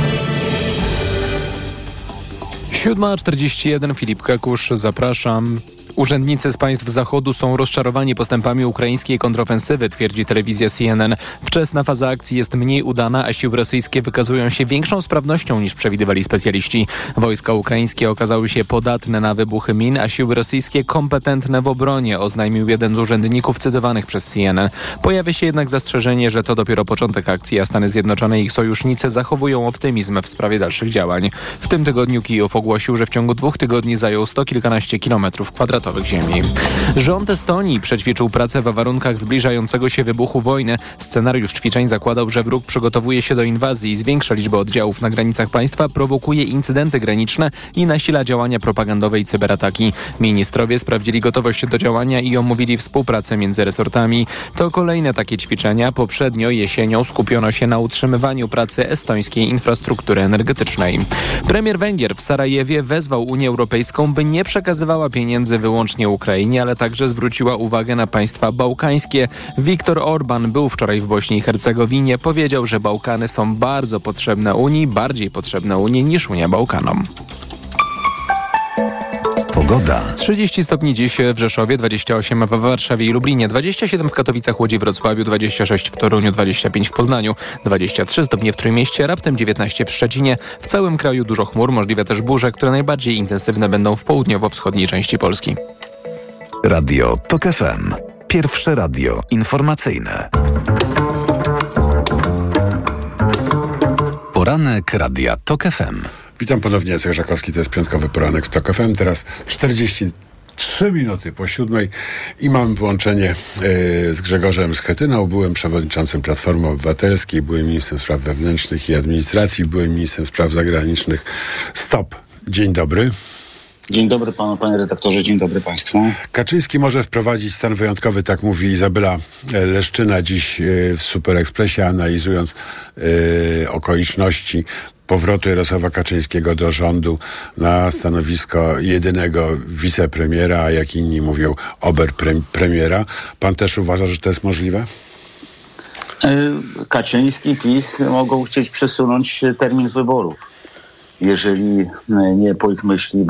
7:41, Filip Kekusz, zapraszam. Urzędnicy z państw Zachodu są rozczarowani postępami ukraińskiej kontrofensywy, twierdzi telewizja CNN. Wczesna faza akcji jest mniej udana, a siły rosyjskie wykazują się większą sprawnością niż przewidywali specjaliści. Wojska ukraińskie okazały się podatne na wybuchy min, a siły rosyjskie kompetentne w obronie, oznajmił jeden z urzędników cytowanych przez CNN. Pojawia się jednak zastrzeżenie, że to dopiero początek akcji, a Stany Zjednoczone i ich sojusznice zachowują optymizm w sprawie dalszych działań. W tym tygodniu Kijów ogłosił, że w ciągu 2 tygodni zajął 100 kilkanaście kilometrów kwadratowych ziemi. Rząd Estonii przećwiczył pracę w warunkach zbliżającego się wybuchu wojny. Scenariusz ćwiczeń zakładał, że wróg przygotowuje się do inwazji i zwiększa liczbę oddziałów na granicach państwa, prowokuje incydenty graniczne i nasila działania propagandowe i cyberataki. Ministrowie sprawdzili gotowość do działania i omówili współpracę między resortami. To kolejne takie ćwiczenia. Poprzednio jesienią skupiono się na utrzymywaniu pracy estońskiej infrastruktury energetycznej. Premier Węgier w Sarajewie wezwał Unię Europejską, by nie przekazywała pieniędzy wyłącznie Ukrainie, ale także zwróciła uwagę na państwa bałkańskie. Viktor Orban był wczoraj w Bośni i Hercegowinie. Powiedział, że Bałkany są bardzo potrzebne Unii, bardziej potrzebne Unii niż Unia Bałkanom. Pogoda. 30 stopni dziś w Rzeszowie, 28 w Warszawie i Lublinie, 27 w Katowicach, Łodzi, Wrocławiu, 26 w Toruniu, 25 w Poznaniu, 23 stopnie w Trójmieście, raptem 19 w Szczecinie. W całym kraju dużo chmur, możliwe też burze, które najbardziej intensywne będą w południowo-wschodniej części Polski. Radio Tok FM. Pierwsze radio informacyjne. Poranek Radia Tok FM. Witam ponownie, Jacek Żakowski, to jest piątkowy poranek w Tok FM. Teraz 43 minuty po siódmej i mam połączenie z Grzegorzem Schetyną. Byłem przewodniczącym Platformy Obywatelskiej, byłem ministrem spraw wewnętrznych i administracji, byłem ministrem spraw zagranicznych. Stop. Dzień dobry. Dzień dobry panu, panie redaktorze, dzień dobry państwu. Kaczyński może wprowadzić stan wyjątkowy, tak mówi Izabela Leszczyna dziś w SuperEkspresie, analizując okoliczności powrotu Jarosława Kaczyńskiego do rządu na stanowisko jedynego wicepremiera, a jak inni mówią oberpremiera. Pan też uważa, że to jest możliwe? Kaczyński, PiS mogą chcieć przesunąć termin wyborów. Jeżeli nie po ich myśli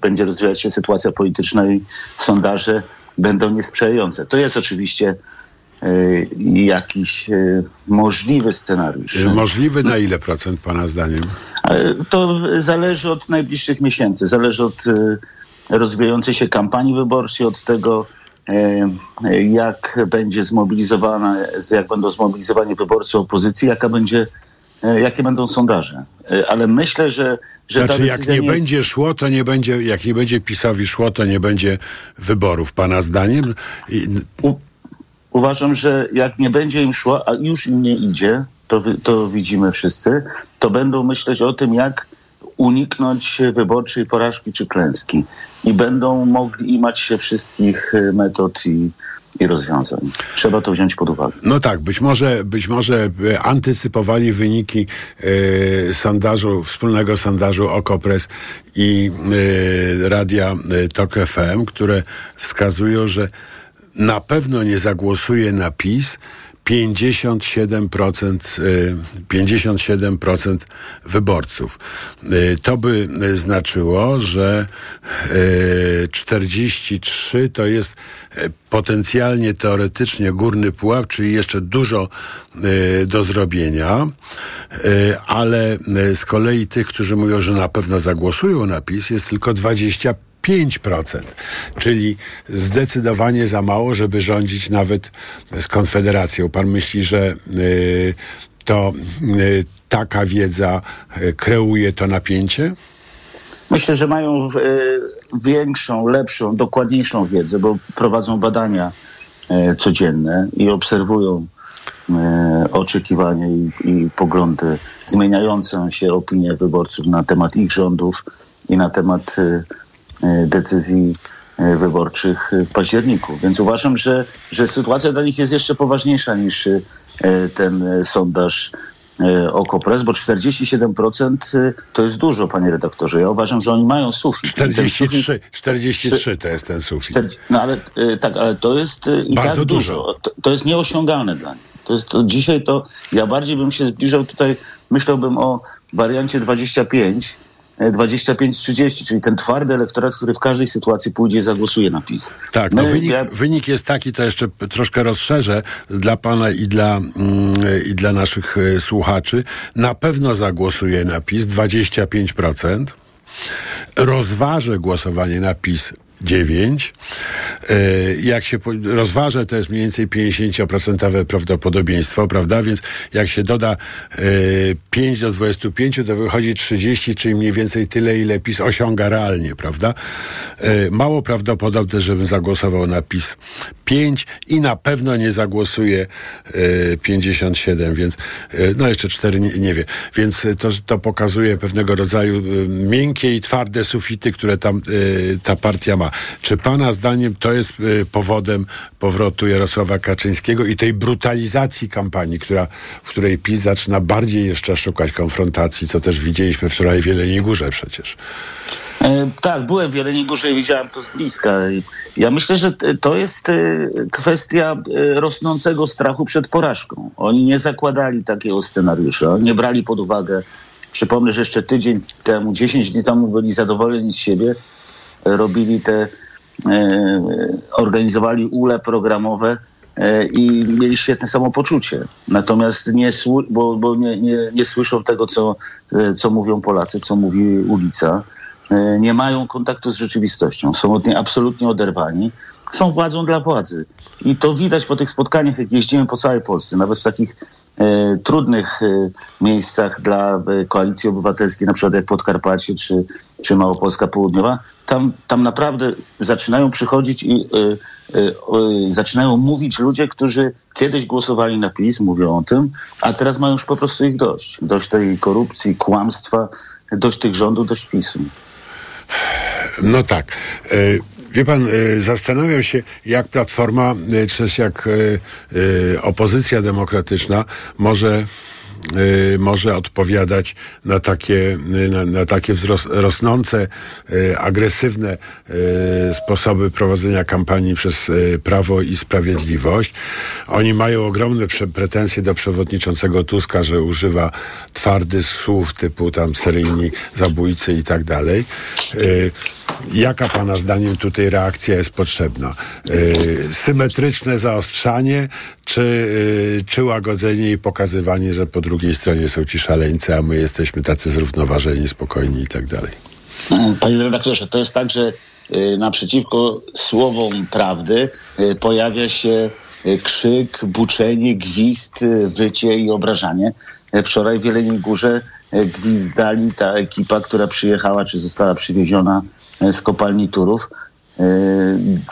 będzie rozwijać się sytuacja polityczna i sondaże będą niesprzyjające. To jest oczywiście jakiś możliwy scenariusz. Możliwy na ile procent pana zdaniem? To zależy od najbliższych miesięcy, zależy od rozwijającej się kampanii wyborczej, od tego jak będą zmobilizowani wyborcy opozycji, jakie będą sondaże. Ale myślę, że znaczy, jak nie będzie PiS-owi szło, to nie będzie wyborów, pana zdaniem? Uważam, że jak nie będzie im szło, a już im nie idzie, to widzimy wszyscy, to będą myśleć o tym, jak uniknąć wyborczej porażki czy klęski. I będą mogli imać się wszystkich metod i rozwiązań. Trzeba to wziąć pod uwagę. No tak, być może antycypowali wyniki wspólnego sondażu Okopres i Radia Tok FM, które wskazują, że na pewno nie zagłosuje na PiS 57% wyborców. To by znaczyło, że 43 to jest potencjalnie, teoretycznie górny pułap, czyli jeszcze dużo do zrobienia, ale z kolei tych, którzy mówią, że na pewno zagłosują na PiS, jest tylko 25%, czyli zdecydowanie za mało, żeby rządzić nawet z Konfederacją. Pan myśli, że taka wiedza kreuje to napięcie? Myślę, że mają większą, lepszą, dokładniejszą wiedzę, bo prowadzą badania codzienne i obserwują oczekiwania i poglądy zmieniające się opinie wyborców na temat ich rządów i na temat decyzji wyborczych w październiku. Więc uważam, że sytuacja dla nich jest jeszcze poważniejsza niż ten sondaż Okopres, bo 47% to jest dużo, panie redaktorze. Ja uważam, że oni mają sufit. 43 to jest ten sufit. Ale to jest i bardzo tak dużo. To jest nieosiągalne dla nich. Dzisiaj ja bardziej bym się zbliżał tutaj, myślałbym o wariancie 25-30, czyli ten twardy elektorat, który w każdej sytuacji pójdzie i zagłosuje na PiS. Tak, wynik jest taki, to jeszcze troszkę rozszerzę dla pana i dla naszych słuchaczy. Na pewno zagłosuje na PiS 25%. Rozważę głosowanie na PiS 9. Jak się rozważę, to jest mniej więcej 50% prawdopodobieństwo, prawda? Więc jak się doda 5 do 25, to wychodzi 30, czyli mniej więcej tyle, ile PiS osiąga realnie, prawda? Mało prawdopodobne, żebym zagłosował na PiS 5 i na pewno nie zagłosuje 57, więc jeszcze 4 nie wie. Więc to pokazuje pewnego rodzaju miękkie i twarde sufity, które tam ta partia ma. Czy pana zdaniem to jest powodem powrotu Jarosława Kaczyńskiego i tej brutalizacji kampanii, w której PiS zaczyna bardziej jeszcze szukać konfrontacji, co też widzieliśmy wczoraj w Jeleniej Górze przecież? Tak, byłem w Jeleniej Górze i widziałem to z bliska. Ja myślę, że to jest kwestia rosnącego strachu przed porażką. Oni nie zakładali takiego scenariusza, nie brali pod uwagę. Przypomnę, że jeszcze 10 dni temu byli zadowoleni z siebie, robili te, organizowali ule programowe i mieli świetne samopoczucie. Natomiast nie słyszą tego, co mówią Polacy, co mówi ulica. Nie mają kontaktu z rzeczywistością, są od niej absolutnie oderwani, są władzą dla władzy. I to widać po tych spotkaniach, jak jeździmy po całej Polsce, nawet w takich trudnych miejscach dla Koalicji Obywatelskiej, na przykład jak Podkarpacie czy Małopolska Południowa, tam naprawdę zaczynają przychodzić i zaczynają mówić ludzie, którzy kiedyś głosowali na PiS, mówią o tym, a teraz mają już po prostu ich dość. Dość tej korupcji, kłamstwa, dość tych rządów, dość PiS-u. No tak. Wie pan, zastanawiam się, jak Platforma, czy też jak opozycja demokratyczna może odpowiadać na takie rosnące, agresywne sposoby prowadzenia kampanii przez Prawo i Sprawiedliwość. Oni mają ogromne pretensje do przewodniczącego Tuska, że używa twardych słów typu tam seryjni zabójcy i tak dalej. Jaka pana zdaniem tutaj reakcja jest potrzebna? Symetryczne zaostrzanie, czy łagodzenie i pokazywanie, że po drugiej stronie są ci szaleńcy, a my jesteśmy tacy zrównoważeni, spokojni i tak dalej? Panie redaktorze, to jest tak, że naprzeciwko słowom prawdy pojawia się krzyk, buczenie, gwizd, wycie i obrażanie. Wczoraj w Jeleniej Górze gwizdali ta ekipa, która przyjechała czy została przywieziona z kopalni Turów,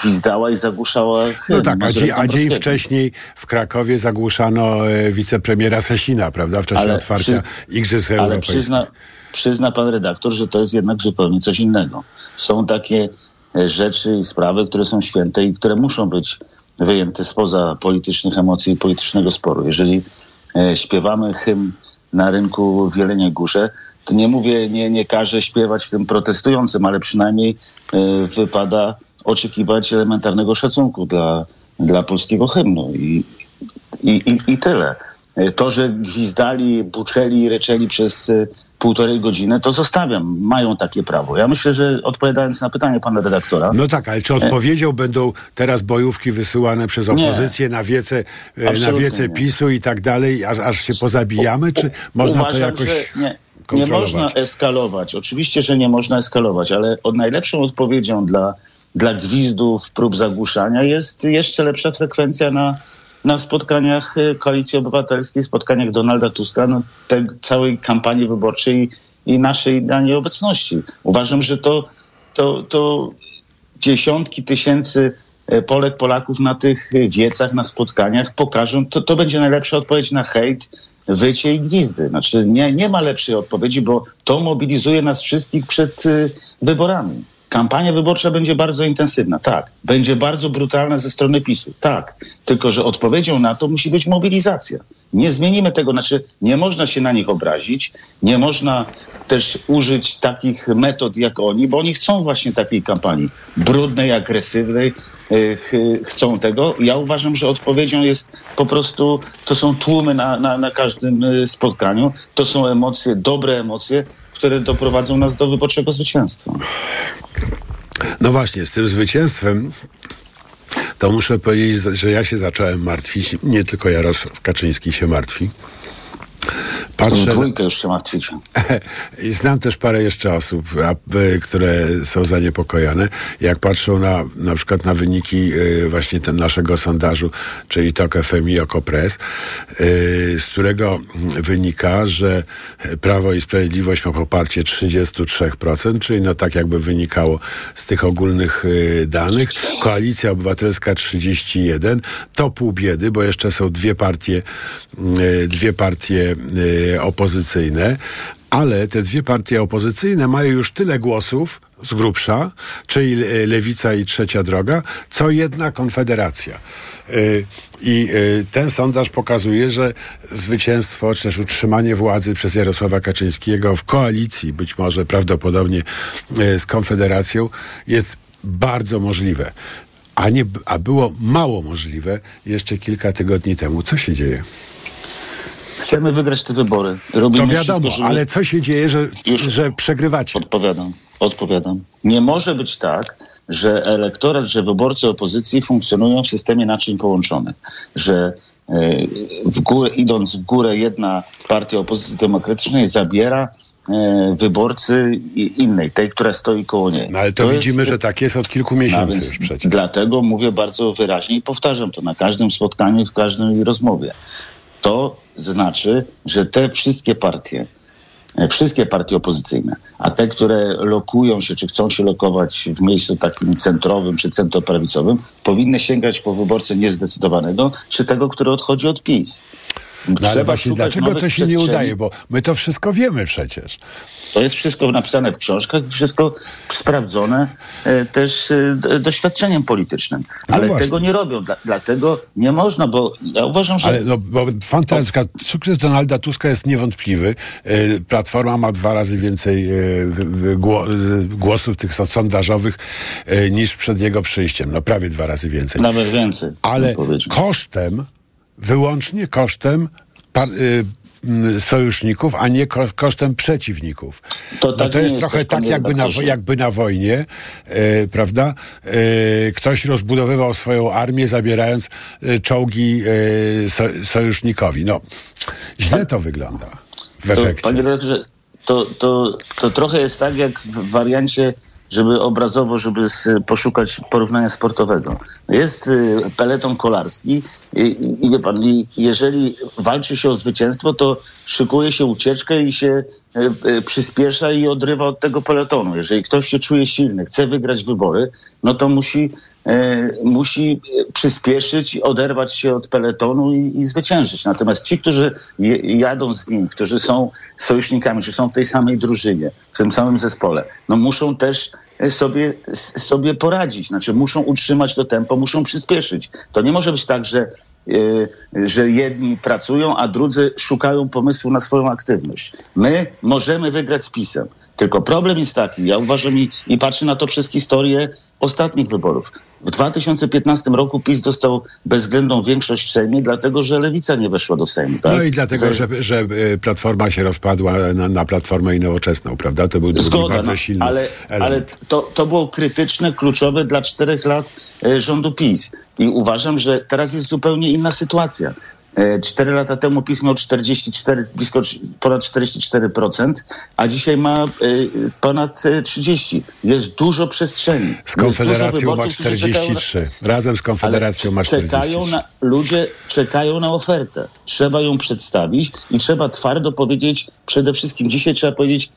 gwizdała i zagłuszała. No tak, a dzień wcześniej w Krakowie zagłuszano wicepremiera Sasina, prawda, w czasie otwarcia Igrzysk Europejskich. Ale przyzna pan redaktor, że to jest jednak zupełnie coś innego. Są takie rzeczy i sprawy, które są święte i które muszą być wyjęte spoza politycznych emocji i politycznego sporu. Jeżeli śpiewamy hymn na rynku w Jeleniej Górze, to nie mówię, nie każę śpiewać tym protestującym, ale przynajmniej wypada oczekiwać elementarnego szacunku dla polskiego hymnu i tyle. To, że gwizdali, buczeli i ryczeli przez półtorej godziny, to zostawiam. Mają takie prawo. Ja myślę, że odpowiadając na pytanie pana redaktora... No tak, ale czy odpowiedzią będą teraz bojówki wysyłane przez opozycję na wiece PiS-u i tak dalej, aż się pozabijamy? Czy można to jakoś... Nie można eskalować. Oczywiście, że nie można eskalować, ale najlepszą odpowiedzią dla gwizdów, prób zagłuszania jest jeszcze lepsza frekwencja na spotkaniach Koalicji Obywatelskiej, spotkaniach Donalda Tuska, tej całej kampanii wyborczej i naszej nieobecności. Uważam, że to dziesiątki tysięcy Polek, Polaków na tych wiecach, na spotkaniach pokażą. To będzie najlepsza odpowiedź na hejt, wycie i gwizdy. Znaczy nie ma lepszej odpowiedzi, bo to mobilizuje nas wszystkich przed wyborami. Kampania wyborcza będzie bardzo intensywna, tak. Będzie bardzo brutalna ze strony PiS-u, tak. Tylko że odpowiedzią na to musi być mobilizacja. Nie zmienimy tego, znaczy nie można się na nich obrazić, nie można też użyć takich metod jak oni, bo oni chcą właśnie takiej kampanii brudnej, agresywnej, chcą tego. Ja uważam, że odpowiedzią jest po prostu, to są tłumy na każdym spotkaniu, to są emocje, dobre emocje, które doprowadzą nas do wyborczego zwycięstwa. No właśnie, z tym zwycięstwem to muszę powiedzieć, że ja się zacząłem martwić. Nie tylko Jarosław Kaczyński się martwi. Trójkę już się martwicie. I znam też parę jeszcze osób, które są zaniepokojone. Jak patrzą na przykład na wyniki właśnie naszego sondażu, czyli Tok FM i Okopres, z którego wynika, że Prawo i Sprawiedliwość ma poparcie 33%, czyli no tak jakby wynikało z tych ogólnych danych. Koalicja Obywatelska 31%. To pół biedy, bo jeszcze są dwie partie opozycyjne, ale te dwie partie opozycyjne mają już tyle głosów z grubsza, czyli Lewica i Trzecia Droga, co jedna Konfederacja. I ten sondaż pokazuje, że zwycięstwo, czy też utrzymanie władzy przez Jarosława Kaczyńskiego w koalicji, być może prawdopodobnie z Konfederacją, jest bardzo możliwe. A było mało możliwe jeszcze kilka tygodni temu. Co się dzieje? Chcemy wygrać te wybory. Robimy to wiadomo, wszystko, żeby... ale co się dzieje, że przegrywacie? Odpowiadam. Odpowiadam. Nie może być tak, że elektorat, że wyborcy opozycji funkcjonują w systemie naczyń połączonych, że idąc w górę jedna partia opozycji demokratycznej zabiera wyborcy innej, tej, która stoi koło niej. No ale to widzimy, że tak jest od kilku miesięcy już przecież. Dlatego mówię bardzo wyraźnie i powtarzam to na każdym spotkaniu, w każdej rozmowie. To znaczy, że te wszystkie partie opozycyjne, a te, które lokują się, czy chcą się lokować w miejscu takim centrowym, czy centroprawicowym, powinny sięgać po wyborcę niezdecydowanego, czy tego, który odchodzi od PiS. No ale właśnie, dlaczego to się nie udaje? Bo my to wszystko wiemy przecież. To jest wszystko napisane w książkach, wszystko sprawdzone też doświadczeniem politycznym. Ale no tego nie robią, dlatego nie można, bo ja uważam, że... Ale no, bo fantastyczna, sukces Donalda Tuska jest niewątpliwy. Platforma ma 2 razy więcej głosów tych sondażowych niż przed jego przyjściem. No prawie 2 razy więcej. Nawet więcej. Ale wyłącznie kosztem sojuszników, a nie kosztem przeciwników. To jest trochę tak jakby na wojnie, prawda? Ktoś rozbudowywał swoją armię, zabierając czołgi sojusznikowi. No, źle to wygląda w efekcie. Panie redaktorze, to trochę jest tak jak w wariancie, żeby poszukać porównania sportowego. Jest peleton kolarski i wie pan, jeżeli walczy się o zwycięstwo, to szykuje się ucieczkę i się przyspiesza i odrywa od tego peletonu. Jeżeli ktoś się czuje silny, chce wygrać wybory, no to musi przyspieszyć, oderwać się od peletonu i zwyciężyć. Natomiast ci, którzy jadą z nim, którzy są sojusznikami, którzy są w tej samej drużynie, w tym samym zespole, no muszą też sobie poradzić. Znaczy muszą utrzymać to tempo, muszą przyspieszyć. To nie może być tak, że jedni pracują, a drudzy szukają pomysłu na swoją aktywność. My możemy wygrać z PiS-em. Tylko problem jest taki, ja uważam i patrzę na to przez historię ostatnich wyborów. W 2015 roku PiS dostał bezwzględną większość w Sejmie, dlatego że Lewica nie weszła do Sejmu. Tak? No i dlatego, że Platforma się rozpadła na Platformę i Nowoczesną, prawda? To był drugi bardzo silny element. Ale to było krytyczne, kluczowe dla 4 lat rządu PiS. I uważam, że teraz jest zupełnie inna sytuacja. 4 lata temu PiS miał ponad 44%, a dzisiaj ma ponad 30%. Jest dużo przestrzeni. Z Konfederacją ma 43%. Razem z Konfederacją ma 43%. Ludzie czekają na ofertę. Trzeba ją przedstawić i trzeba twardo powiedzieć, przede wszystkim dzisiaj trzeba powiedzieć,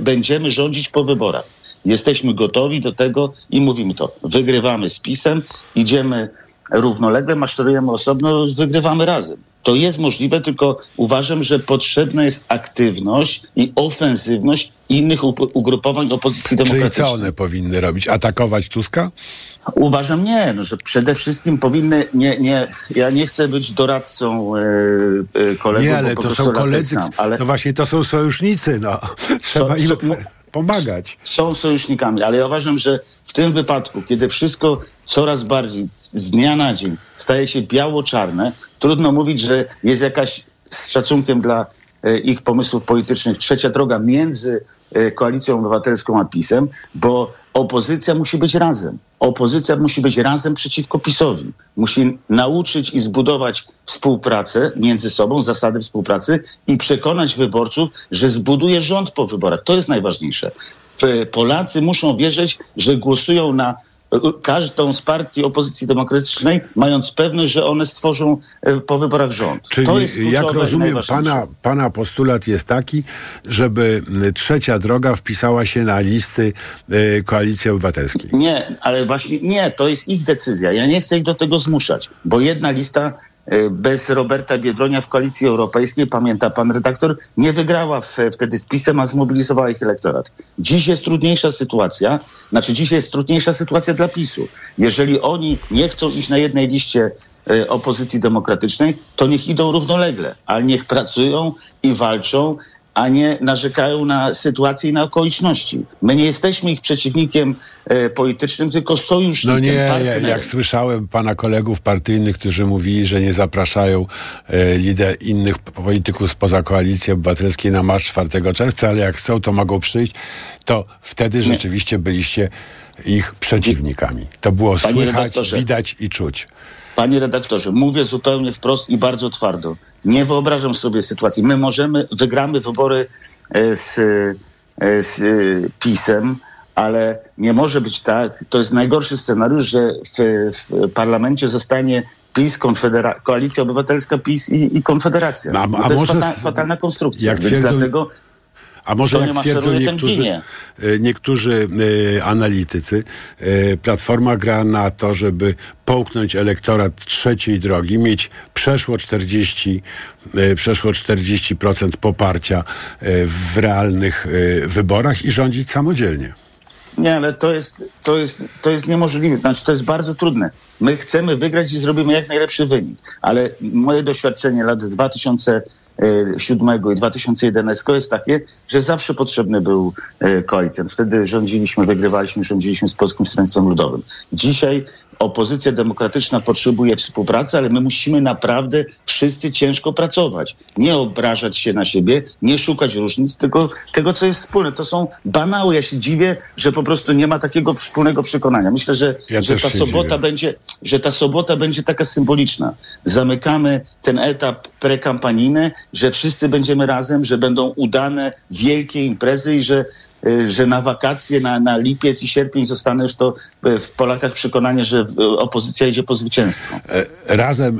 będziemy rządzić po wyborach. Jesteśmy gotowi do tego i mówimy to. Wygrywamy z PiS-em, idziemy równolegle, maszerujemy osobno, wygrywamy razem. To jest możliwe, tylko uważam, że potrzebna jest aktywność i ofensywność innych ugrupowań opozycji demokratycznej. Czyli co one powinny robić? Atakować Tuska? Uważam że przede wszystkim powinny, ja nie chcę być doradcą kolegów. Nie, ale to są koledzy, to właśnie to są sojusznicy, no. Trzeba im pomagać. Są sojusznikami, ale ja uważam, że w tym wypadku, kiedy wszystko coraz bardziej z dnia na dzień staje się biało-czarne, trudno mówić, że jest jakaś, z szacunkiem dla ich pomysłów politycznych, trzecia droga między Koalicją Obywatelską a PiS-em, bo opozycja musi być razem. Opozycja musi być razem przeciwko PiS-owi. Musi nauczyć i zbudować współpracę między sobą, zasady współpracy i przekonać wyborców, że zbuduje rząd po wyborach. To jest najważniejsze. Polacy muszą wierzyć, że głosują na każdą z partii opozycji demokratycznej, mając pewność, że one stworzą po wyborach rząd. Czyli to jest kluczowe, jak rozumiem, pana postulat jest taki, żeby trzecia droga wpisała się na listy Koalicji Obywatelskiej. Nie, ale właśnie nie, to jest ich decyzja. Ja nie chcę ich do tego zmuszać, bo jedna lista bez Roberta Biedronia w Koalicji Europejskiej, pamięta pan redaktor, nie wygrała wtedy z PiS-em, a zmobilizowała ich elektorat. Dziś jest trudniejsza sytuacja, dla PiS-u. Jeżeli oni nie chcą iść na jednej liście opozycji demokratycznej, to niech idą równolegle, ale niech pracują i walczą a nie narzekają na sytuację i na okoliczności. My nie jesteśmy ich przeciwnikiem politycznym, tylko sojusznikiem. No nie, jak słyszałem pana kolegów partyjnych, którzy mówili, że nie zapraszają innych polityków spoza Koalicji Obywatelskiej na marsz 4 czerwca, ale jak chcą, to mogą przyjść, to wtedy rzeczywiście byliście ich przeciwnikami. To było słychać, widać i czuć. Panie redaktorze, mówię zupełnie wprost i bardzo twardo. Nie wyobrażam sobie sytuacji. My wygramy wybory z PiS-em, ale nie może być tak, to jest najgorszy scenariusz, że w parlamencie zostanie PiS, Koalicja Obywatelska, PiS i Konfederacja. To jest fatalna konstrukcja, więc dlatego... A może jak twierdzą niektórzy analitycy, Platforma gra na to, żeby połknąć elektorat Trzeciej Drogi, mieć przeszło 40% poparcia w realnych wyborach i rządzić samodzielnie. Nie, ale to jest niemożliwe. Znaczy, to jest bardzo trudne. My chcemy wygrać i zrobimy jak najlepszy wynik. Ale moje doświadczenie lat 2007 i 2011 jest takie, że zawsze potrzebny był koalicjant. Wtedy rządziliśmy, wygrywaliśmy, rządziliśmy z Polskim Stronnictwem Ludowym. Dzisiaj opozycja demokratyczna potrzebuje współpracy, ale my musimy naprawdę wszyscy ciężko pracować. Nie obrażać się na siebie, nie szukać różnic, tylko tego, co jest wspólne. To są banały. Ja się dziwię, że po prostu nie ma takiego wspólnego przekonania. Myślę, że ta sobota będzie taka symboliczna. Zamykamy ten etap prekampanijny, że wszyscy będziemy razem, że będą udane wielkie imprezy i że na wakacje, na lipiec i sierpień zostanie już to w Polakach przekonanie, że opozycja idzie po zwycięstwo. Razem